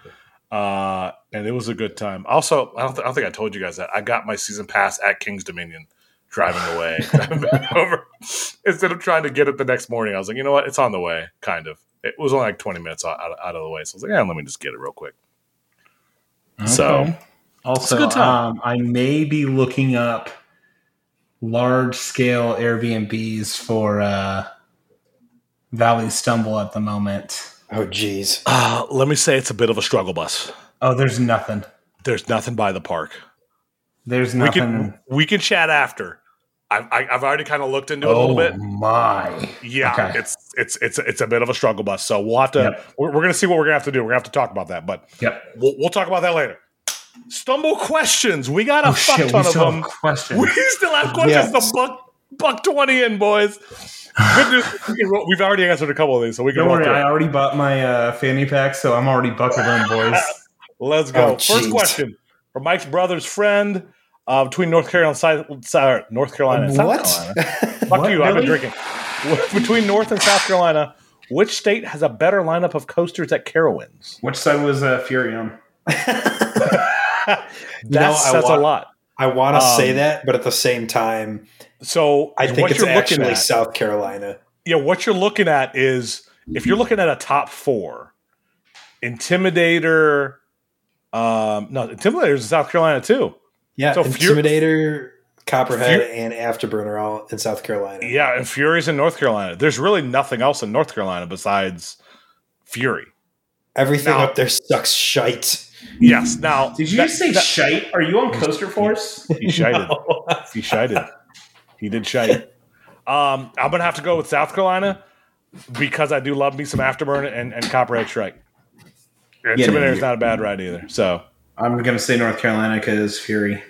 Uh, and it was a good time. Also, I don't, th- I don't think I told you guys that I got my season pass at King's Dominion. Driving away, driving back over. Instead of trying to get it the next morning, I was like, you know what? It's on the way, kind of. It was only like twenty minutes out, out, out of the way. So I was like, yeah, let me just get it real quick. Okay. So also, it's um, I may be looking up large-scale Airbnbs for uh, Valley Stumble at the moment. Oh, geez. Uh, let me say it's a bit of a struggle bus. Oh, there's nothing. There's nothing by the park. There's nothing. We can, we can chat after. I've, I've already kind of looked into it oh a little bit. Oh my! Yeah, okay. it's it's it's it's a bit of a struggle bus. So we'll have to. Yep. We're, we're going to see what we're going to have to do. We're going to have to talk about that. But yeah, we'll, we'll talk about that later. Stumble questions. We got a oh, fuck shit, ton of them. Questions. We still have questions. Yes. The buck buck twenty in, boys. Good news. We can roll, we've already answered a couple of these, so we can. Don't worry, I already bought my uh, fanny pack, so I'm already buckled in, boys. Let's go. Oh, first question from Mike's brother's friend uh, between North Carolina, sorry, North Carolina and what? South Carolina. Fuck what, you, really? I've been drinking. Between North and South Carolina, which state has a better lineup of coasters at Carowinds? Which side was uh, Fury on? That's, you know, that's want, a lot. I want to um, say that, but at the same time, so I think it's actually at, South Carolina. Yeah, what you're looking at is, if you're looking at a top four, Intimidator, um, no, Intimidator is in South Carolina too. Yeah, so Intimidator, Copperhead, Fury, and Afterburn are all in South Carolina. Yeah, and Fury's in North Carolina. There's really nothing else in North Carolina besides Fury. Everything now, up there sucks shite. Yes. Now, did you that, just say that, shite? Are you on Coaster Force? He shited. No. He shited. He did shite. Um, I'm gonna have to go with South Carolina because I do love me some Afterburn and, and Copperhead Strike. And yeah, Intimidator's no, not a bad ride either. So I'm gonna say North Carolina because Fury.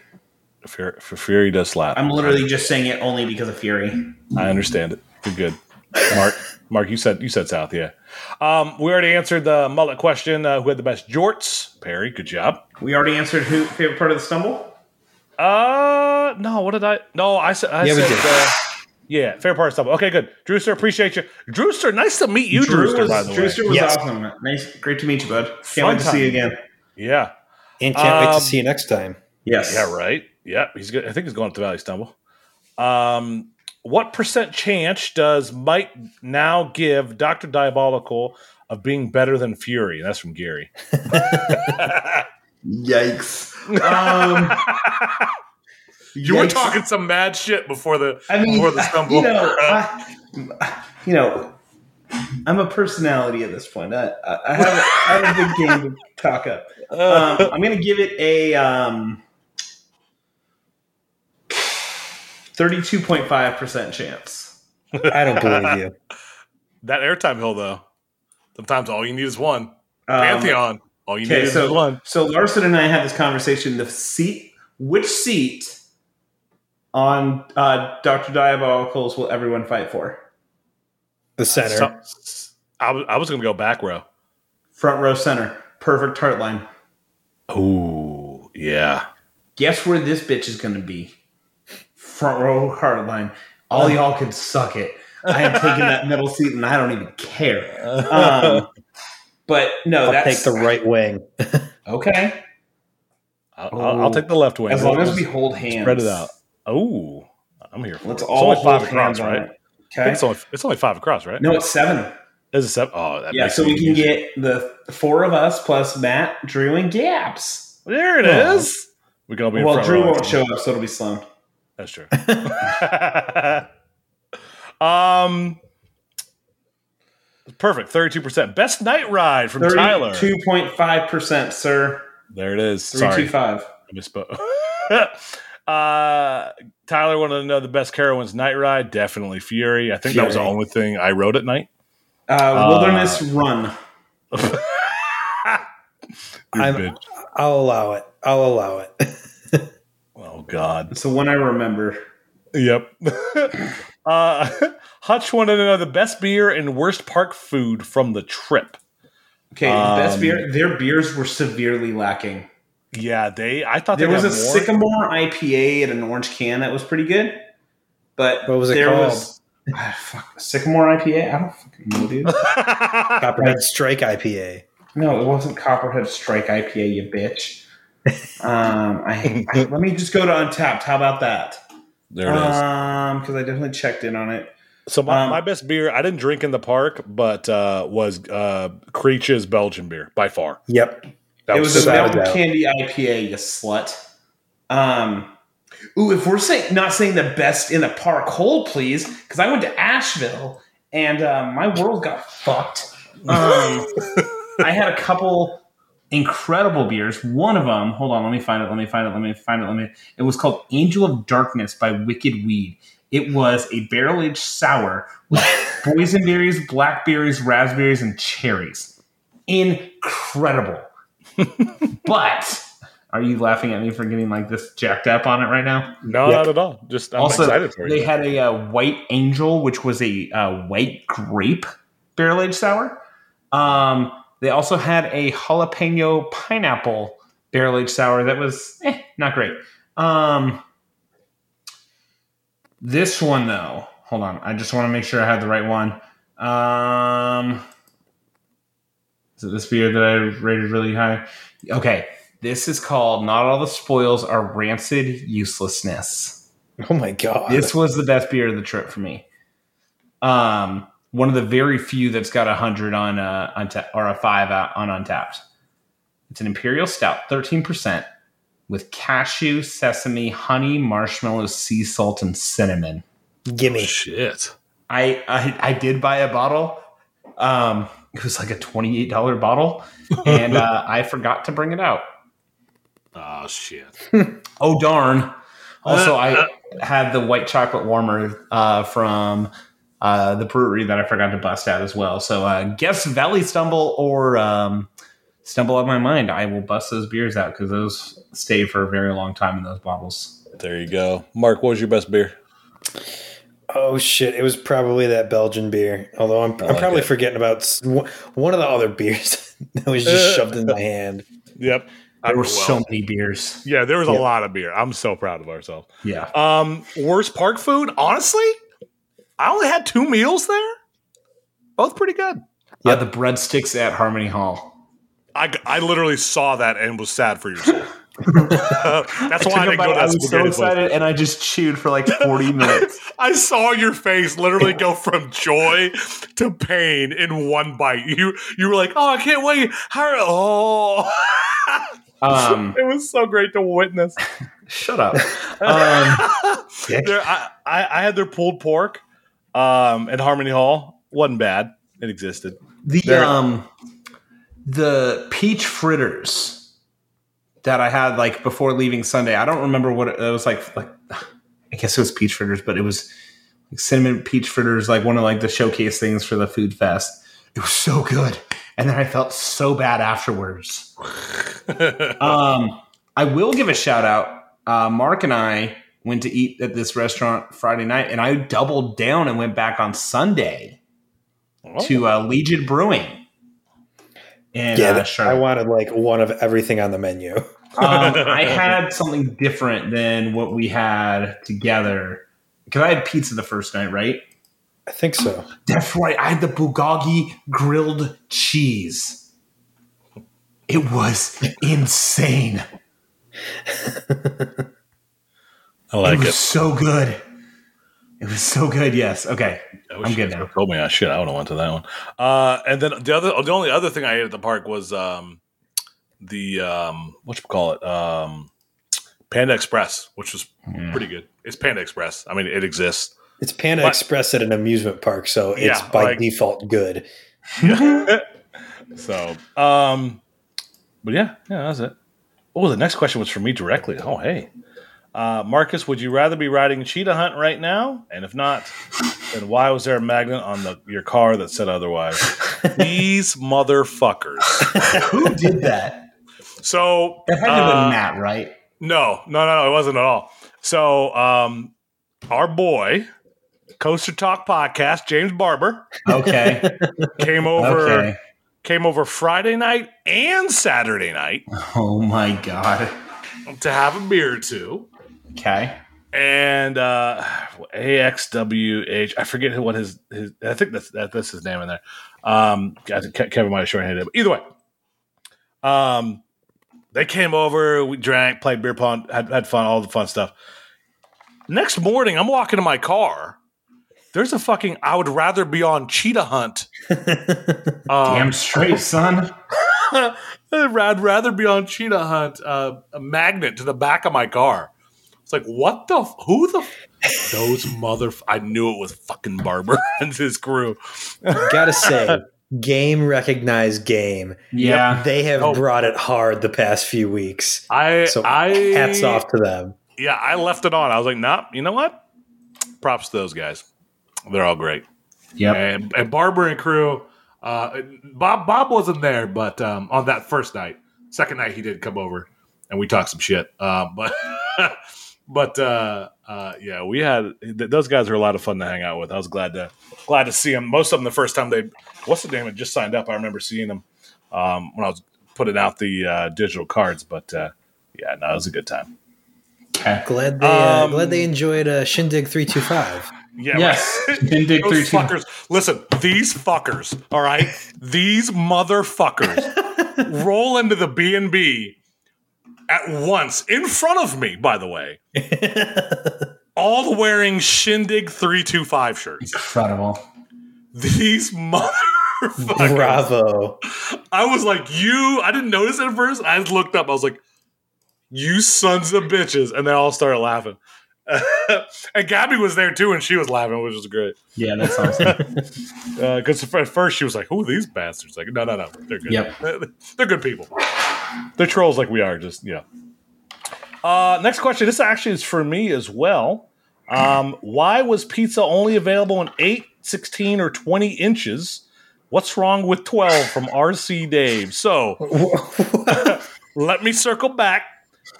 Fury, Fury does slap. I'm literally just saying it only because of Fury. I understand it. You're good, Mark. Mark, you said you said South, yeah. Um, we already answered the mullet question. Uh, who had the best jorts? Perry, good job. We already answered who favorite part of the stumble. Uh, no. What did I? No, I said. I yeah, said, uh, yeah, favorite part of the stumble. Okay, good. Drewster, appreciate you. Drewster, nice to meet you. Drewster, Drewster by the way. Drewster was yes. awesome. Nice, great to meet you, bud. Can't Fun wait to time. see you again. Yeah, and can't um, wait to see you next time. Yes. Yeah. Right. Yeah. He's good. I think he's going up the Valley Stumble. Um. What percent chance does Mike now give Doctor Diabolical of being better than Fury? That's from Gary. Yikes. Um, you yikes. were talking some mad shit before the, I mean, before the stumble. You know, I, you know, I'm a personality at this point. I, I, have, a, I have a big game to talk up. Um, I'm going to give it a... Um, thirty-two point five percent chance. I don't believe you. That airtime hill, though. Sometimes all you need is one. Pantheon. Um, all you need so, is one. So Larson and I had this conversation. The seat, which seat on uh, Doctor Diabolicals will everyone fight for? The center. Uh, so, I, w- I was going to go back row. Front row center. Perfect tart line. Oh, yeah. Guess where this bitch is going to be? Front row hard line. All y'all can suck it. I am taking that middle seat and I don't even care. Um, but no, I'll that's... take the right wing. Okay. I'll, I'll, I'll take the left wing. As long as we hold hands. Spread it out. Oh, I'm here for Let's it. It's all only five across, right? It. Okay. It's only, it's only five across, right? No, it's seven. It's a seven. Oh, that yeah, so we can easy. get the four of us plus Matt, Drew, and Gaps. There it oh. is. We can all be in well, front Drew row. won't show up, so it'll be Sloan. That's true. um, perfect. thirty-two percent. Best night ride from Tyler. thirty-two point five percent, sir. There it is. three two five. I misspoke. uh, Tyler wanted to know the best Carowinds night ride. Definitely Fury. I think Fury. That was the only thing I rode at night. Uh, uh, Wilderness Run. I'm, I'll allow it. I'll allow it. Oh, God. It's the one I remember. Yep. uh, Hutch wanted to know the best beer and worst park food from the trip. Okay, um, best beer. Their beers were severely lacking. Yeah, they. I thought there was a more. Sycamore I P A in an orange can that was pretty good. But what was it there called? Was, uh, fuck, Sycamore I P A? I don't fucking know, dude. Copperhead Strike I P A. No, it wasn't Copperhead Strike I P A, you bitch. um, I, I let me just go to Untapped. How about that? There it um, is. Um, because I definitely checked in on it. So my, um, my best beer, I didn't drink in the park, but uh, was uh, Creech's Belgian beer by far. Yep, that it was, was a melted candy I P A. You slut. Um, ooh, if we're saying not saying the best in the park, hold please, because I went to Asheville and uh, my world got fucked. Um, I had a couple. Incredible beers. One of them, hold on, let me find it, let me find it, let me find it, let me. It was called Angel of Darkness by Wicked Weed. It was a barrel-aged sour with boysenberries, blackberries, raspberries, and cherries. Incredible. But are you laughing at me for getting like this jacked up on it right now? No, yep. Not at all. Just I'm also, excited for you. They had a uh, White Angel, which was a uh, white grape barrel-aged sour. Um, They also had a jalapeno pineapple barrel-aged sour that was eh, not great. Um, this one, though, hold on. I just want to make sure I have the right one. Um, is it this beer that I rated really high? Okay. This is called Not All the Spoils Are Rancid Uselessness. Oh, my God. This was the best beer of the trip for me. Um, one of the very few that's got a hundred on uh, Untapped, or a five on Untapped. It's an Imperial Stout, thirteen percent, with cashew, sesame, honey, marshmallow, sea salt, and cinnamon. Gimme. Oh, shit. I, I I did buy a bottle. Um, it was like a twenty-eight dollars bottle, and uh, I forgot to bring it out. Oh, shit. Oh, darn. Also, I had the white chocolate warmer uh, from uh, the brewery that I forgot to bust out as well. So uh, guess Valley Stumble or um, Stumble of My Mind. I will bust those beers out because those stay for a very long time in those bottles. There you go. Mark, what was your best beer? Oh, shit. It was probably that Belgian beer. Although I'm, I'm like probably it. forgetting about one of the other beers that was just shoved in my hand. Yep. There were so many beers. Yeah, there was yep. a lot of beer. I'm so proud of ourselves. Yeah. Um, worst park food? Honestly, I only had two meals there. Both pretty good. Yeah, uh, the breadsticks at Harmony Hall. I, I literally saw that and was sad for yourself. uh, that's I why I didn't go to I was so excited, place. And I just chewed for like forty minutes. I saw your face literally go from joy to pain in one bite. You you were like, oh, I can't wait. How, oh. Um, it was so great to witness. Shut up. um, there, I, I, I had their pulled pork um, at Harmony Hall. Wasn't bad. It existed. The there, um the peach fritters that I had like before leaving Sunday. I don't remember what it, it was like. Like I guess it was peach fritters, but it was like cinnamon peach fritters, like one of like the showcase things for the food fest. It was so good. And then I felt so bad afterwards. um, I will give a shout out. Uh, Mark and I went to eat at this restaurant Friday night, and I doubled down and went back on Sunday oh. to uh, Legion Brewing. And, yeah, uh, sure. I wanted like one of everything on the menu. um, I had something different than what we had together because I had pizza the first night, right? I think so. That's right. I had the bulgogi grilled cheese. It was insane. I like it. Was it. So good. It was so good. Yes. Okay. I'm good now. Told me I should. I would have went to that one. Uh, and then the other, the only other thing I ate at the park was um, the um, what you call it, um, Panda Express, which was mm. pretty good. It's Panda Express. I mean, it exists. It's Panda but, Express at an amusement park, so it's yeah, by like, default good. Yeah. so, um, but yeah, yeah, that's it. Oh, the next question was for me directly. Oh, hey. Uh, Marcus, would you rather be riding Cheetah Hunt right now? And if not, then why was there a magnet on the, your car that said otherwise? These motherfuckers. Who did that? So, that had to have been Matt, right? No, no, no, no, it wasn't at all. So, um, our boy. Coaster Talk Podcast, James Barber. Okay. Came over okay. came over Friday night and Saturday night. Oh my God. To have a beer or two. Okay. And uh A X W H, I forget what his, his I think that's that, that's his name in there. Um I think Kevin might have shorthanded it, but either way. Um they came over, we drank, played beer pong, had, had fun, all the fun stuff. Next morning, I'm walking to my car. There's a fucking I would rather be on Cheetah Hunt. um, Damn straight, son. I'd rather be on Cheetah Hunt. Uh, a magnet to the back of my car. It's like, what the? F- who the? F- those mother. F- I knew it was fucking Barber and his crew. Gotta say, game recognized game. Yeah, they have oh. brought it hard the past few weeks. I. So I, hats off to them. Yeah, I left it on. I was like, nah, you know what? Props to those guys. They're all great. Yeah. And, and Barber and crew, uh, Bob Bob wasn't there, but um, on that first night, second night he did come over and we talked some shit. Uh, but but uh, uh, yeah, we had th- those guys are a lot of fun to hang out with. I was glad to glad to see them. Most of them the first time they what's the name? It just signed up. I remember seeing them um, when I was putting out the uh, digital cards. But uh, yeah, no, it was a good time. Glad they um, uh, glad they enjoyed uh, Shindig three two five. Yeah, yes. Right. Shindig Those fuckers. Listen, these fuckers. All right, these motherfuckers roll into the B and B at once in front of me. By the way, all wearing Shindig three two five shirts. Incredible. These motherfuckers. Bravo. I was like, you. I didn't notice it at first. I just looked up. I was like, you sons of bitches. And they all started laughing. And Gabby was there too, and she was laughing, which was great. Yeah, that's awesome. Because uh, at first she was like, who are these bastards? Like, no, no, no. They're good. Yep. They're, they're good people. They're trolls like we are. Just, yeah. Uh, next question. This actually is for me as well. Um, why was pizza only available in eight, sixteen, or twenty inches? What's wrong with twelve from R C Dave? So let me circle back.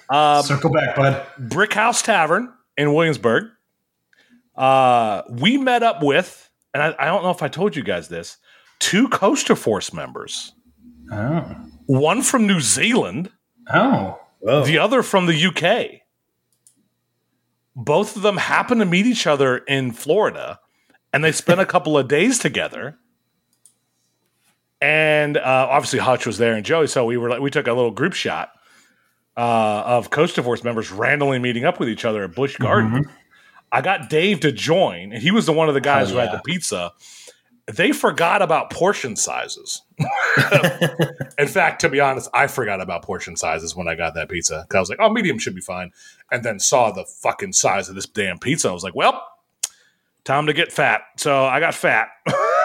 Uh, Circle back, bud. Brick House Tavern in Williamsburg. Uh, we met up with, and I, I don't know if I told you guys this, two Coaster Force members. Oh. One from New Zealand. Oh. Whoa. The other from the U K. Both of them happened to meet each other in Florida, and they spent a couple of days together. And uh, obviously Hutch was there and Joey, so we were like, we took a little group shot. Uh, of Coaster Force members randomly meeting up with each other at Busch Garden. Mm-hmm. I got Dave to join, and he was the one of the guys oh, who yeah. had the pizza. They forgot about portion sizes. In fact, to be honest, I forgot about portion sizes when I got that pizza. Because I was like, oh, medium should be fine. And then saw the fucking size of this damn pizza. I was like, well, time to get fat. So I got fat.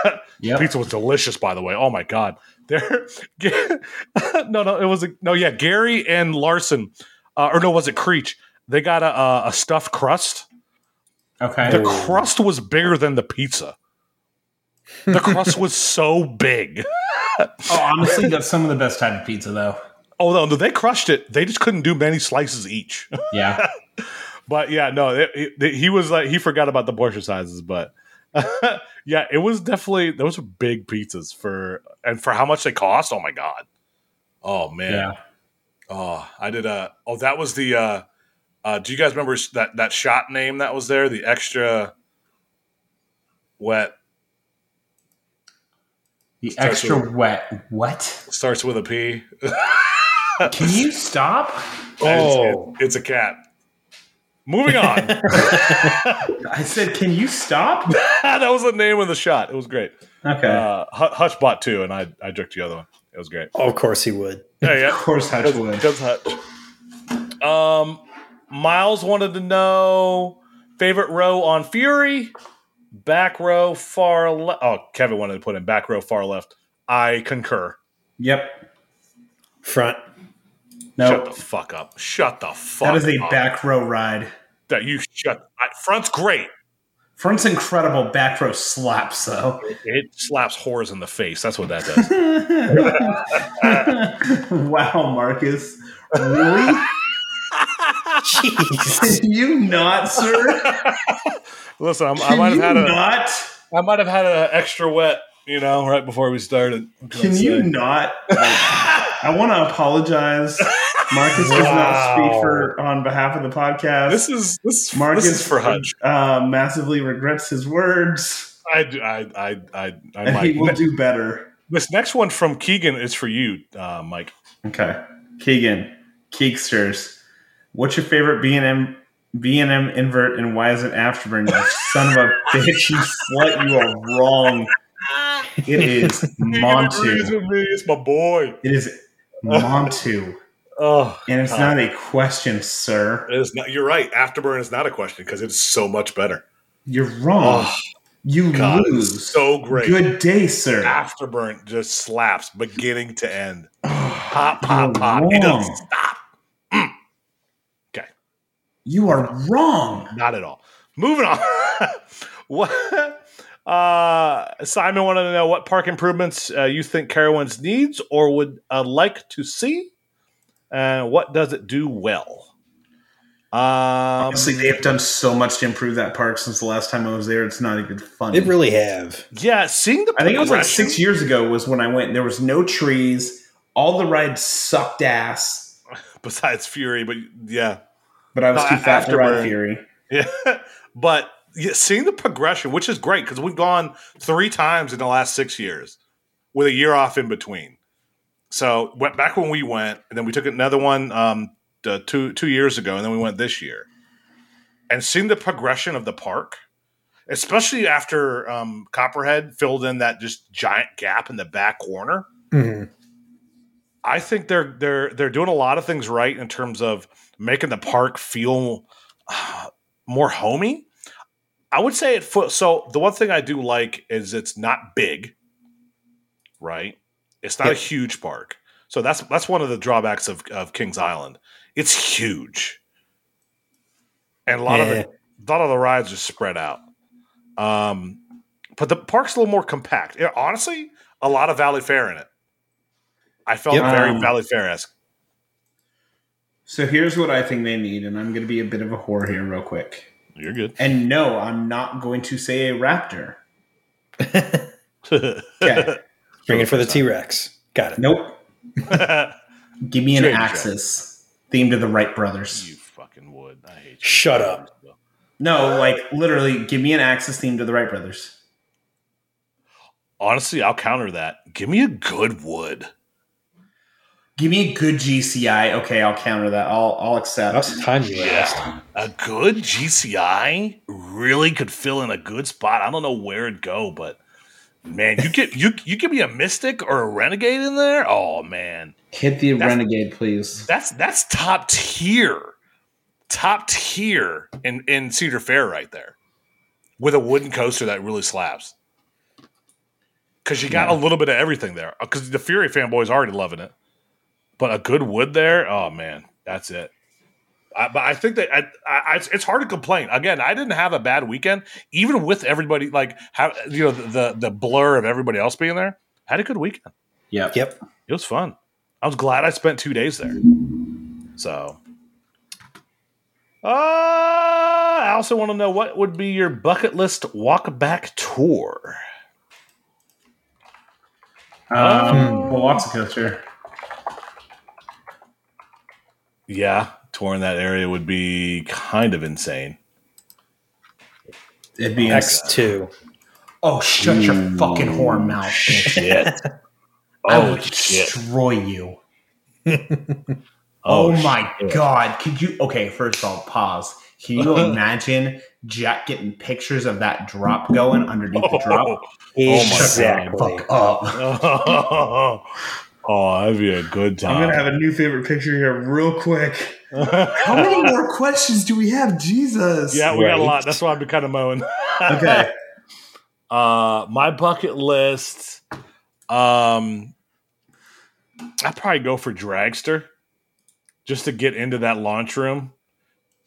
Yep. The pizza was delicious, by the way. Oh, my God. There, no, no, it was a, no, yeah. Gary and Larson, uh, or no, was it Creech? They got a, a stuffed crust. Okay, the crust was bigger than the pizza. The crust was so big. Oh, honestly, that's some of the best type of pizza, though. Oh no, they crushed it. They just couldn't do many slices each. Yeah, but yeah, no, it, it, he was like he forgot about the portion sizes, but. Yeah, it was definitely those were big pizzas for and for how much they cost. Oh my God. Oh man. Yeah. Oh, I did a oh that was the uh, uh, do you guys remember that that shot name that was there? The extra wet. The starts extra with, wet what? Starts with a P. Can you stop? Oh, it's, it, it's a cat. Moving on. I said, can you stop? That was the name of the shot. It was great. Okay. Uh, Hutch bought two, and I I drank the other one. It was great. Oh, of course he would. Yeah, yeah. Of course Hutch does, would. Does Hutch. Um, Miles wanted to know favorite row on Fury, back row, far left. Oh, Kevin wanted to put in back row, far left. I concur. Yep. Front. Nope. Shut the fuck up. Shut the fuck up. That is a up. Back row ride. That you shut. Front's great. Front's incredible. Back row slaps, though. It, it slaps whores in the face. That's what that does. Wow, Marcus. Really? Jeez. Can you not, sir? Listen, I'm, I might have had a. Not? I might have had an extra wet, you know, right before we started. Can you not? I want to apologize. Marcus does wow. not speak for on behalf of the podcast. This is this Marcus this is for Hutch. Uh, massively regrets his words. I I I I, I and might. He will do better. This next one from Keegan is for you, uh, Mike. Okay, Keegan, Keeksters. What's your favorite B and M B and M invert, and why is it Afterburn? You son of a bitch! You slut! You are wrong. It is Montu. It's my boy. It is Montu. Oh, and it's God. Not a question, sir. It is not. You're right. Afterburn is not a question because it's so much better. You're wrong. Oh, you God, lose. So great. Good day, sir. Afterburn just slaps beginning to end. Oh, pop, pop, pop. Wrong. It doesn't stop. Mm. Okay. You are wrong. Not at all. Moving on. What? Uh, Simon wanted to know what park improvements uh, you think Carowinds needs or would uh, like to see. And uh, what does it do well? Um, Honestly, they have done so much to improve that park since the last time I was there. It's not even funny. They really have. Yeah, seeing the. I think it was like six years ago was when I went. There was no trees. all the rides sucked ass. Besides Fury, but yeah. But I was too fat to ride Fury. Yeah, but yeah, seeing the progression, which is great, because we've gone three times in the last six years with a year off in between. So went back when we went, and then we took another one um, two two years ago, and then we went this year. And seeing the progression of the park, especially after um, Copperhead filled in that just giant gap in the back corner, mm-hmm. I think they're they're they're doing a lot of things right in terms of making the park feel uh, more homey. I would say it. So the one thing I do like is it's not big, right? It's not yeah. a huge park. So that's that's one of the drawbacks of, of King's Island. It's huge. And a lot yeah. of the, a lot of the rides are spread out. Um, but the park's a little more compact. It, honestly, a lot of Valley Fair in it. I felt yep. very um, Valley Fair-esque. So here's what I think they need, and I'm going to be a bit of a whore here real quick. You're good. And no, I'm not going to say a raptor. Okay. Bring it for the T-Rex. Got it. Nope. Give me an Change Axis up. Themed to the Wright brothers. You fucking would. I hate you. Shut up. No, like literally, give me an Axis themed to the Wright brothers. Honestly, I'll counter that. Give me a good wood. Give me a good G C I. Okay, I'll counter that. I'll I'll accept. That's the time you asked. Yeah. A good G C I really could fill in a good spot. I don't know where it'd go, but. Man, you get you you give me a Mystic or a Renegade in there? Oh man. Hit the that's, Renegade, please. That's that's top tier. Top tier in, in Cedar Fair right there. With a wooden coaster that really slaps. Cause you got yeah. a little bit of everything there. Cause the Fury fanboys already loving it. But a good wood there, oh man, that's it. I, but I think that I, I, it's hard to complain. Again, I didn't have a bad weekend, even with everybody like how you know the, the the blur of everybody else being there. Had a good weekend. Yep, yep. It was fun. I was glad I spent two days there. So, uh, I also want to know what would be your bucket list walk back tour. Um, Velocicoaster. Yeah. Tour in that area would be kind of insane. It'd be X two. Oh, shut Ooh, your fucking whore mouth, bitch. Shit. I oh, would shit. destroy you. oh, oh, my shit. God. Could you... Okay, first of all, pause. Can you imagine Jack getting pictures of that drop going underneath oh, the drop? Oh, exactly. Shut the fuck up. Oh, that'd be a good time. I'm going to have a new favorite picture here real quick. How many more questions do we have? Jesus. Yeah, we right. got a lot. That's why I've been kind of mowing. Okay. Uh, my bucket list. Um, I'd probably go for Dragster just to get into that launch room.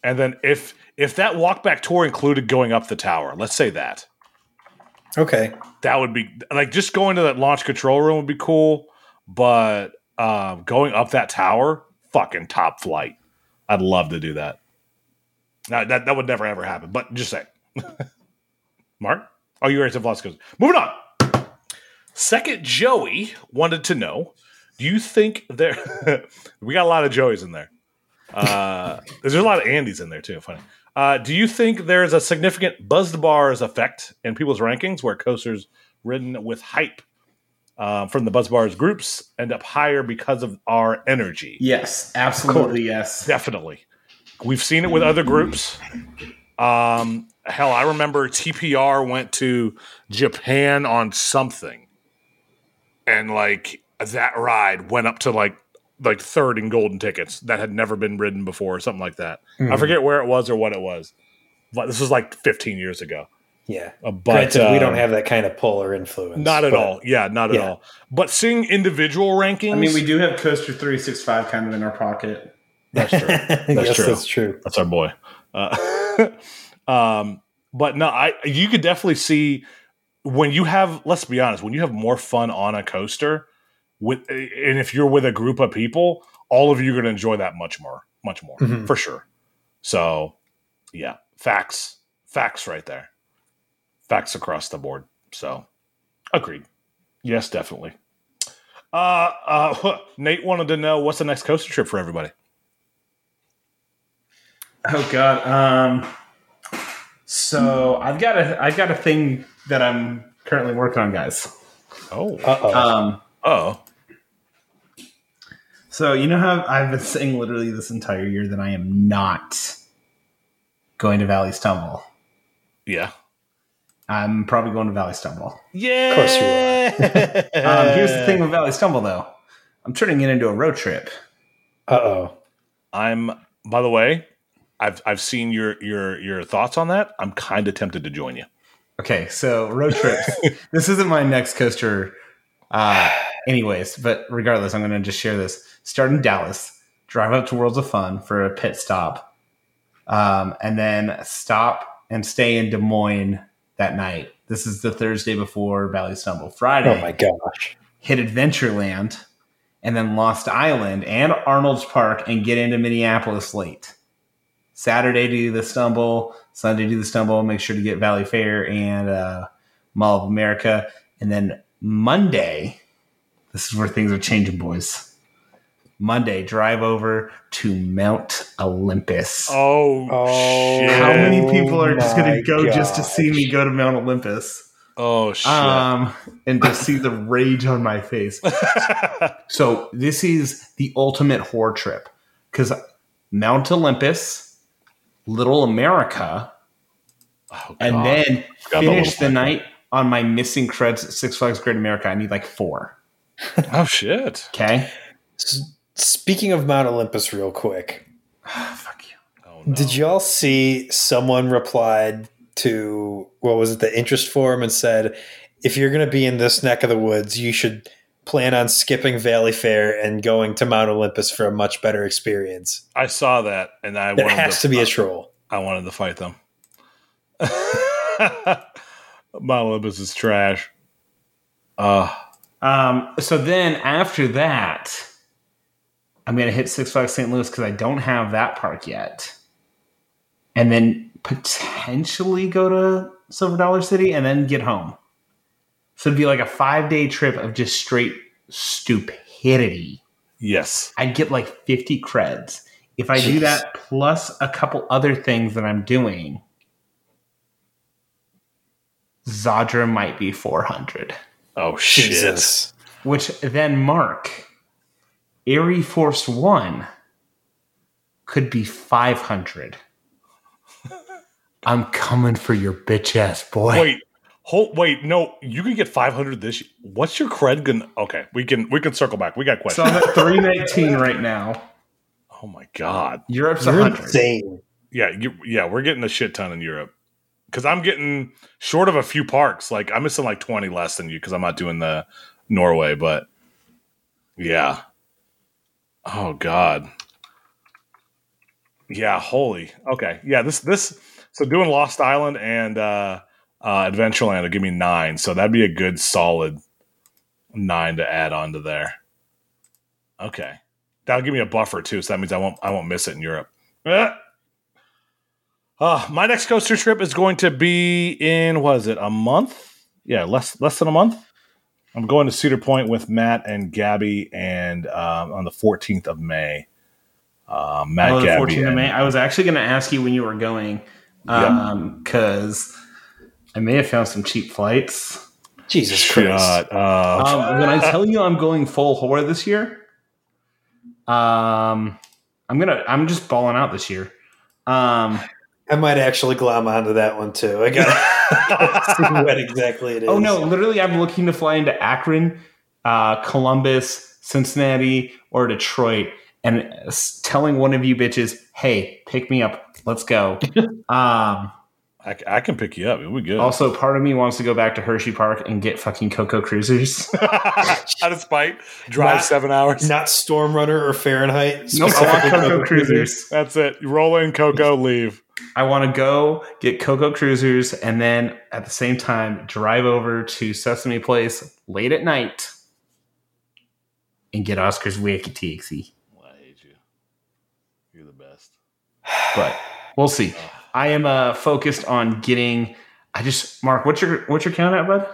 And then if if that walk back tour included going up the tower, let's say that. Okay. That would be like just going to that launch control room would be cool. But uh, going up that tower, fucking top flight. I'd love to do that. Now, that that would never, ever happen. But just saying. Mark? Oh, you already said Velocicoaster. Moving on. Second Joey wanted to know, do you think there... we got a lot of Joeys in there. Uh, there's a lot of Andys in there, too. Funny. Uh, do you think there's a significant buzz the bars effect in people's rankings where coasters ridden with hype Uh, from the Buzz Bars groups end up higher because of our energy? Yes, absolutely. Yes, definitely. We've seen it with other groups. Um, hell, I remember T P R went to Japan on something, and like that ride went up to like like third in golden tickets that had never been ridden before, or something like that. Mm-hmm. I forget where it was or what it was, but this was like fifteen years ago. Yeah, uh, but Granted, um, we don't have that kind of pull or influence. Not at but, all. Yeah, not at yeah. all. But seeing individual rankings. I mean, we do have Coaster three sixty-five kind of in our pocket. That's true. That's yes, true. That's true. That's our boy. Uh, um, but no, I you could definitely see when you have. Let's be honest. When you have more fun on a coaster with, and if you're with a group of people, all of you are going to enjoy that much more, much more mm-hmm. for sure. So, yeah, facts, facts, right there. Facts across the board. So, agreed. Yes, definitely. Uh, uh, Nate wanted to know what's the next coaster trip for everybody. Oh God. Um, so I've got a, I've got a thing that I'm currently working on, guys. Oh, uh-oh. Um, oh, so you know how I've been saying literally this entire year that I am not going to Valley Stumble. Yeah. I'm probably going to Valley Stumble. Yeah. Of course you are. um, here's the thing with Valley Stumble, though. I'm turning it into a road trip. Uh-oh. I'm, by the way, I've I've seen your your your thoughts on that. I'm kind of tempted to join you. Okay, so road trips. This isn't my next coaster uh, anyways, but regardless, I'm going to just share this. Start in Dallas, drive up to Worlds of Fun for a pit stop, um, and then stop and stay in Des Moines that night. This is the Thursday before Valley Stumble. Friday. Oh my gosh. Hit Adventureland and then Lost Island and Arnold's Park and get into Minneapolis late. Saturday do the Stumble. Sunday do the Stumble. Make sure to get Valley Fair and uh, Mall of America. And then Monday, this is where things are changing, boys. Monday, drive over to Mount Olympus. Oh, oh shit. How many people are oh just going to go gosh. just to see me go to Mount Olympus? Oh, shit. Um, and to see the rage on my face. So this is the ultimate horror trip because Mount Olympus, Little America, oh, and then finish the night on my missing creds at Six Flags Great America. I need like four. Oh, shit. Okay. Speaking of Mount Olympus real quick. Fuck you. Oh, no. Did y'all see someone replied to, what was it, the interest forum and said, if you're going to be in this neck of the woods, you should plan on skipping Valley Fair and going to Mount Olympus for a much better experience. I saw that. And I that wanted has to, to be a troll. I wanted to fight them. Mount Olympus is trash. Uh, um, so then after that, I'm going to hit Six Flags Saint Louis because I don't have that park yet. And then potentially go to Silver Dollar City and then get home. So it'd be like a five-day trip of just straight stupidity. Yes. I'd get like fifty creds. If I Jeez. do that plus a couple other things that I'm doing, Zodra might be four hundred. Oh, shit. Jesus. Which then Mark... Airy Force One could be five hundred. I'm coming for your bitch ass, boy. Wait, hold, wait, no, you can get five hundred this year. What's your cred gonna? Okay, we can we can circle back. We got questions. So I'm at three nineteen right now. Oh my god, Europe's you're one hundred. Insane. Yeah, you, yeah, we're getting a shit ton in Europe because I'm getting short of a few parks. Like I'm missing like twenty less than you because I'm not doing the Norway, but yeah. Oh God. Yeah. Holy. Okay. Yeah. This, this, so doing Lost Island and, uh, uh, Adventureland will give me nine. So that'd be a good solid nine to add on to there. Okay. That'll give me a buffer too. So that means I won't, I won't miss it in Europe. Ah! Uh, my next coaster trip is going to be in, what is it? A month? Yeah. Less, less than a month. I'm going to Cedar Point with Matt and Gabby, and um, on the fourteenth of May, uh, Matt, oh, the Gabby, fourteenth of May. I was actually going to ask you when you were going, because um, yep. I may have found some cheap flights. Jesus Shut Christ! Um, when I tell you I'm going full whore this year, um, I'm gonna I'm just balling out this year. Um, I might actually glom onto that one too. I got. What exactly it is. Oh no, literally I'm looking to fly into Akron, uh, Columbus, Cincinnati, or Detroit and telling one of you bitches, hey, pick me up. Let's go. um, I, I can pick you up. It'll be good. Also, part of me wants to go back to Hershey Park and get fucking Cocoa Cruisers. Out of spite. Drive not, seven hours. Not Storm Runner or Fahrenheit. No, nope, I want Cocoa Cruisers. That's it. Roll in Cocoa, leave. I want to go get Cocoa Cruisers and then at the same time drive over to Sesame Place late at night and get Oscar's Wacky Taxi. Well, I hate you. You're the best. But we'll see. I am uh, focused on getting. I just Mark, what's your what's your count at, bud?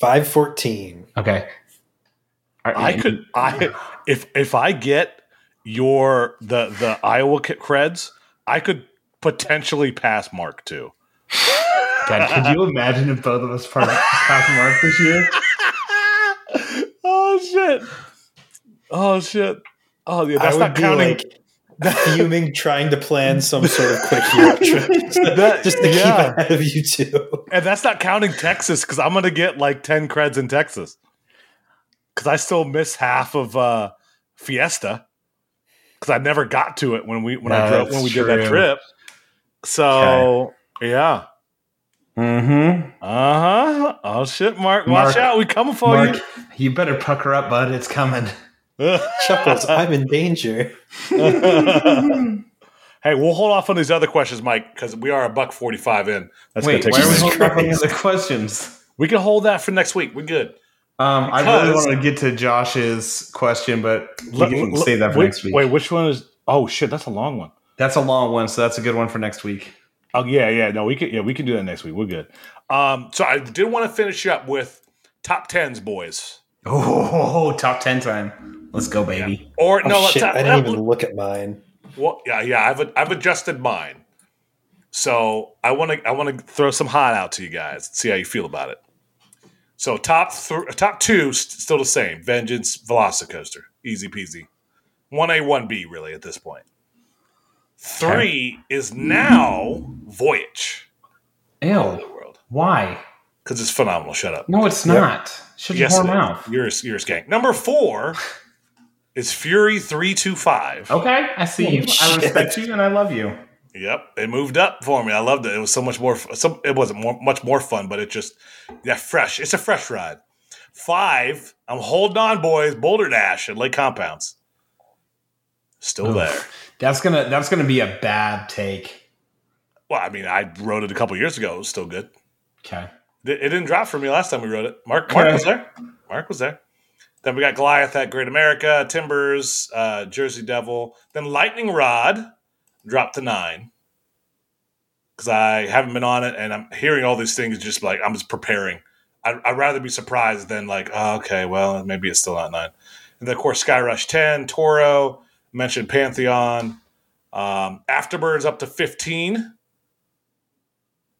five fourteen. Okay. I, I could I if if I get your the the Iowa creds, I could potentially pass Mark too. God, could you imagine if both of us pass Mark this year? Oh shit! Oh shit! Oh yeah, that's not counting. Like fuming, trying to plan some sort of quick Europe trip so that, just to yeah. keep ahead of you two. And that's not counting Texas because I'm gonna get like ten creds in Texas. Because I still miss half of uh, Fiesta because I never got to it when we when no, I drove, when we true. did that trip. So okay. yeah. Mm-hmm. Uh-huh. Oh shit, Mark. Mark watch out, we coming for Mark, you. You better pucker up, bud. It's coming. Chuckles, I'm in danger. Hey, we'll hold off on these other questions, Mike, because we are a buck forty-five in. That's Wait, gonna take why are we holding up on the other questions? We can hold that for next week. We're good. Um, because I really want to get to Josh's question, but we can l- save that for which, next week. Wait, which one is? Oh shit, that's a long one. That's a long one, so that's a good one for next week. Oh yeah, yeah, no, we can, yeah, we can do that next week. We're good. Um, so I did want to finish up with top tens, boys. Oh, top ten time! Let's go, baby. Yeah. Or oh, no, shit, top, I didn't uh, even look at mine. Well, yeah, yeah, I've I've adjusted mine. So I want to I want to throw some hot out to you guys. See how you feel about it. So top th- top two st- still the same. Vengeance, Velocicoaster, easy peasy. One A, one B, really at this point. Three is now Voyage. Ew. Why? Because it's phenomenal. Shut up. No, it's not. Yep. Shut yes, your whore mouth. You're, you're a skank. Number four is Fury three twenty-five. Okay. I see oh, you. Shit. I respect you and I love you. Yep. It moved up for me. I loved it. It was so much more. Some, it wasn't more, much more fun, but it just, yeah, fresh. It's a fresh ride. Five, I'm holding on, boys. Boulder Dash at Lake Compounds. Still Oof. there. That's gonna that's gonna be a bad take. Well, I mean, I wrote it a couple years ago. It was still good. Okay, it, it didn't drop for me last time we wrote it. Mark, Mark okay. was there. Mark was there. Then we got Goliath at Great America, Timbers, uh, Jersey Devil. Then Lightning Rod dropped to nine because I haven't been on it, and I'm hearing all these things. Just like I'm just preparing. I, I'd rather be surprised than like, oh, okay, well, maybe it's still not nine. And then of course, Skyrush ten, Toro. Mentioned Pantheon. Um, Afterburn's up to fifteen.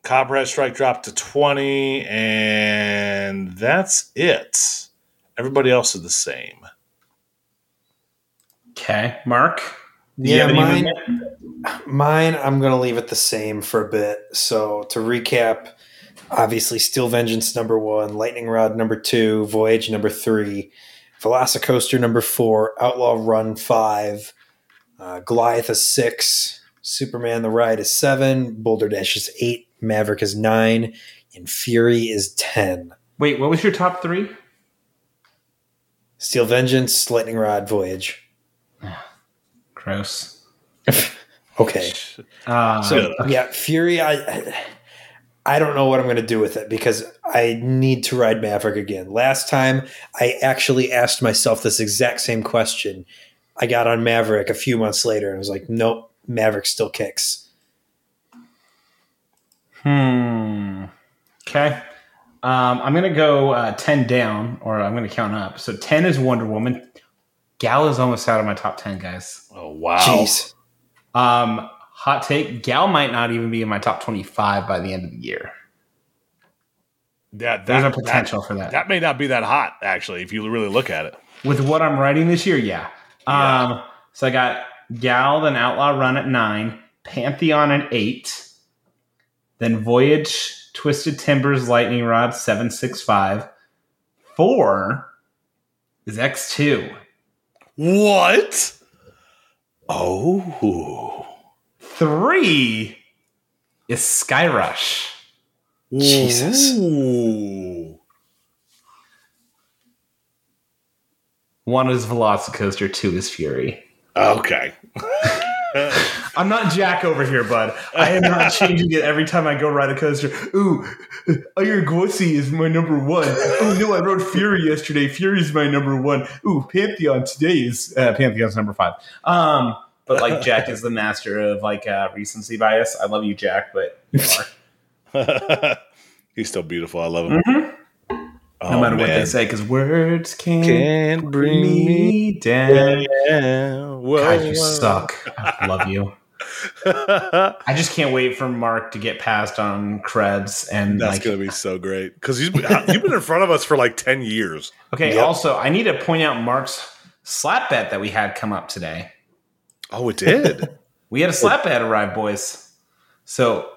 Copperhead Strike dropped to twenty. And that's it. Everybody else is the same. Okay. Mark? Yeah, mine, mine, I'm going to leave it the same for a bit. So to recap, obviously Steel Vengeance number one, Lightning Rod number two, Voyage number three. Velocicoaster number four, Outlaw Run five, uh, Goliath is six, Superman the Ride is seven, Boulder Dash is eight, Maverick is nine, and Fury is ten. Wait, what was your top three? Steel Vengeance, Lightning Rod, Voyage. Gross. Okay. Uh, so yeah, Fury, I I don't know what I'm going to do with it because I need to ride Maverick again. Last time, I actually asked myself this exact same question. I got on Maverick a few months later and was like, nope, Maverick still kicks. Hmm. Okay. Um, I'm going to go uh, ten down, or I'm going to count up. So ten is Wonder Woman. Gal is almost out of my top ten, guys. Oh, wow. Jeez. Um, hot take, Gal might not even be in my top twenty-five by the end of the year. Yeah, that, There's a potential that, for that. That may not be that hot, actually, if you really look at it. With what I'm writing this year, yeah. yeah. Um, so I got Gal, then Outlaw Run at nine, Pantheon at eight, then Voyage, Twisted Timbers, Lightning Rod, seven six five. Four is X two. What? Oh. Three is Skyrush. Jesus. Ooh. One is Velocicoaster, two is Fury. Okay. I'm not Jack over here, bud. I am not changing it every time I go ride a coaster. Ooh, Ayurgwasi is my number one. Oh, no, I rode Fury yesterday. Fury's my number one. Ooh, Pantheon today is uh, Pantheon's number five. Um... But, like, Jack is the master of, like, uh, recency bias. I love you, Jack, but you are. He's still beautiful. I love him. Mm-hmm. No oh, matter man. what they say, because words can't, can't bring me down. down. Whoa, God, you whoa. suck. I love you. I just can't wait for Mark to get passed on creds, and that's like, gonna be so great because you've, you've been in front of us for like ten years. Okay. Yep. Also, I need to point out Mark's slap bet that we had come up today. Oh, it did. We had a slap bet arrive, boys. So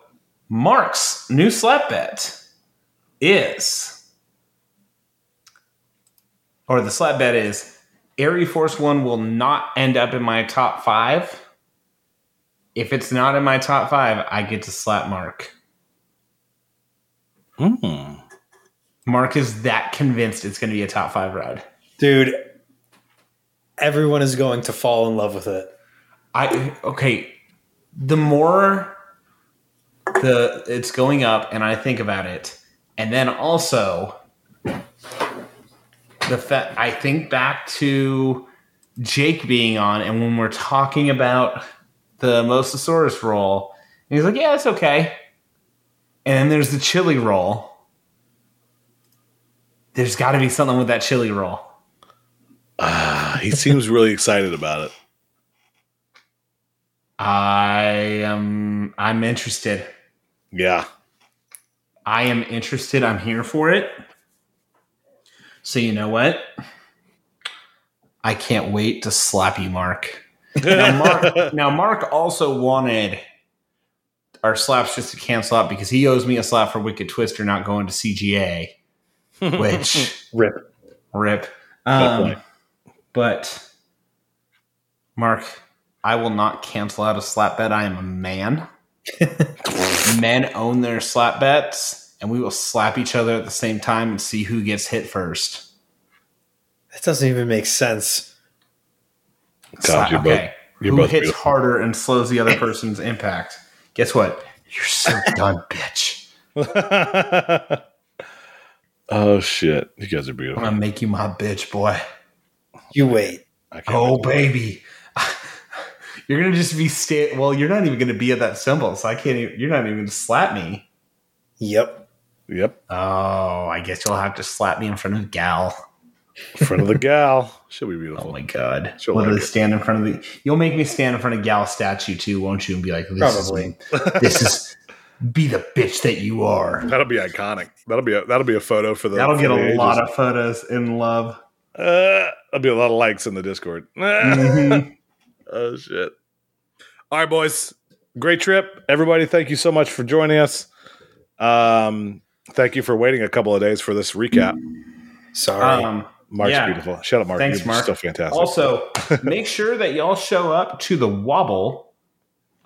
Mark's new slap bet is, or the slap bet is, Air Force One will not end up in my top five. If it's not in my top five, I get to slap Mark. Mm. Mark is that convinced it's going to be a top five ride. Dude, everyone is going to fall in love with it. I Okay, the more the it's going up and I think about it, and then also the fa- I think back to Jake being on, and when we're talking about the Mosasaurus roll, and he's like, yeah, it's okay. And then there's the chili roll. There's got to be something with that chili roll. Uh, he seems really excited about it. I am. Um, I'm interested. Yeah. I am interested. I'm here for it. So you know what? I can't wait to slap you, Mark. now, Mark, now, Mark also wanted our slaps just to cancel out because he owes me a slap for Wicked Twister not going to C G A, which rip, rip. Um, but Mark, I will not cancel out a slap bet. I am a man. Men own their slap bets, and we will slap each other at the same time and see who gets hit first. That doesn't even make sense. God, you're okay. Both, you're Who both hits beautiful. harder and slows the other person's impact? Guess what? You're so done, bitch. Oh, shit. You guys are beautiful. I'm going to make you my bitch, boy. You wait. Oh, baby. You're going to just be sta- – well, you're not even going to be at that symbol, so I can't even – you're not even going to slap me. Yep. Yep. Oh, I guess you'll have to slap me in front of Gal. In front of the gal. She'll be beautiful. Oh my god. She'll literally like stand in front of the you'll make me stand in front of Gal statue too, won't you? And be like, this Probably. is this is be the bitch that you are. That'll be iconic. That'll be a that'll be a photo for the That'll for get the a ages. lot of photos in love. Uh that'll be a lot of likes in the Discord. Mm-hmm. Oh shit. All right, boys. Great trip. Everybody, thank you so much for joining us. Um thank you for waiting a couple of days for this recap. Sorry. Um, Mark's yeah. beautiful. Shout out, Mark. Thanks, You're Mark. Still fantastic. Also, make sure that y'all show up to the Wobble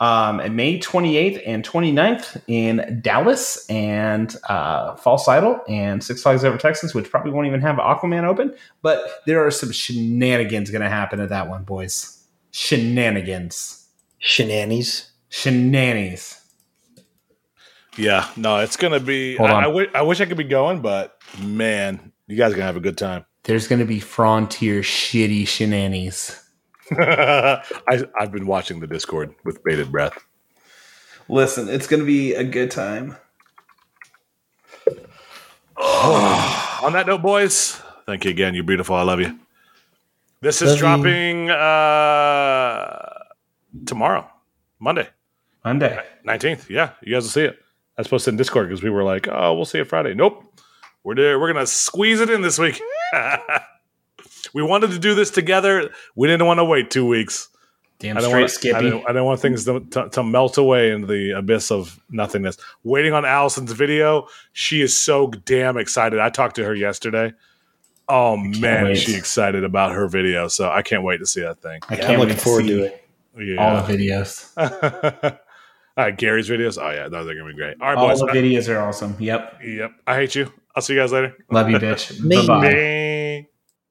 um, May twenty-eighth and twenty-ninth in Dallas and uh, False Idol and Six Flags Over Texas, which probably won't even have Aquaman open. But there are some shenanigans going to happen at that one, boys. Shenanigans. Shenannies. Shenannies. Yeah. No, it's going to be... I, I, w- I wish I could be going, but man, you guys are going to have a good time. There's going to be Frontier shitty shenanigans. I, I've been watching the Discord with bated breath. Listen, it's going to be a good time. Oh. On that note, boys, thank you again. You're beautiful. I love you. This is love dropping uh, tomorrow, Monday. Monday. nineteenth. Yeah, you guys will see it. I was posted in Discord because we were like, oh, we'll see it Friday. Nope. We're there. We're going to squeeze it in this week. We wanted to do this together. We didn't want to wait two weeks. Damn straight, wanna, Skippy. I didn't, I didn't want things to, to, to melt away into the abyss of nothingness. Waiting on Allison's video. She is so damn excited. I talked to her yesterday. Oh, man, is she excited about her video. So I can't wait to see that thing. I yeah, can't I'm wait to forward see to it. Yeah. All the videos. All right, Gary's videos. Oh, yeah, those are going to be great. All right, All boys. All the videos I, are awesome. Yep. Yep. I hate you. I'll see you guys later. Love you, bitch. Bye-bye.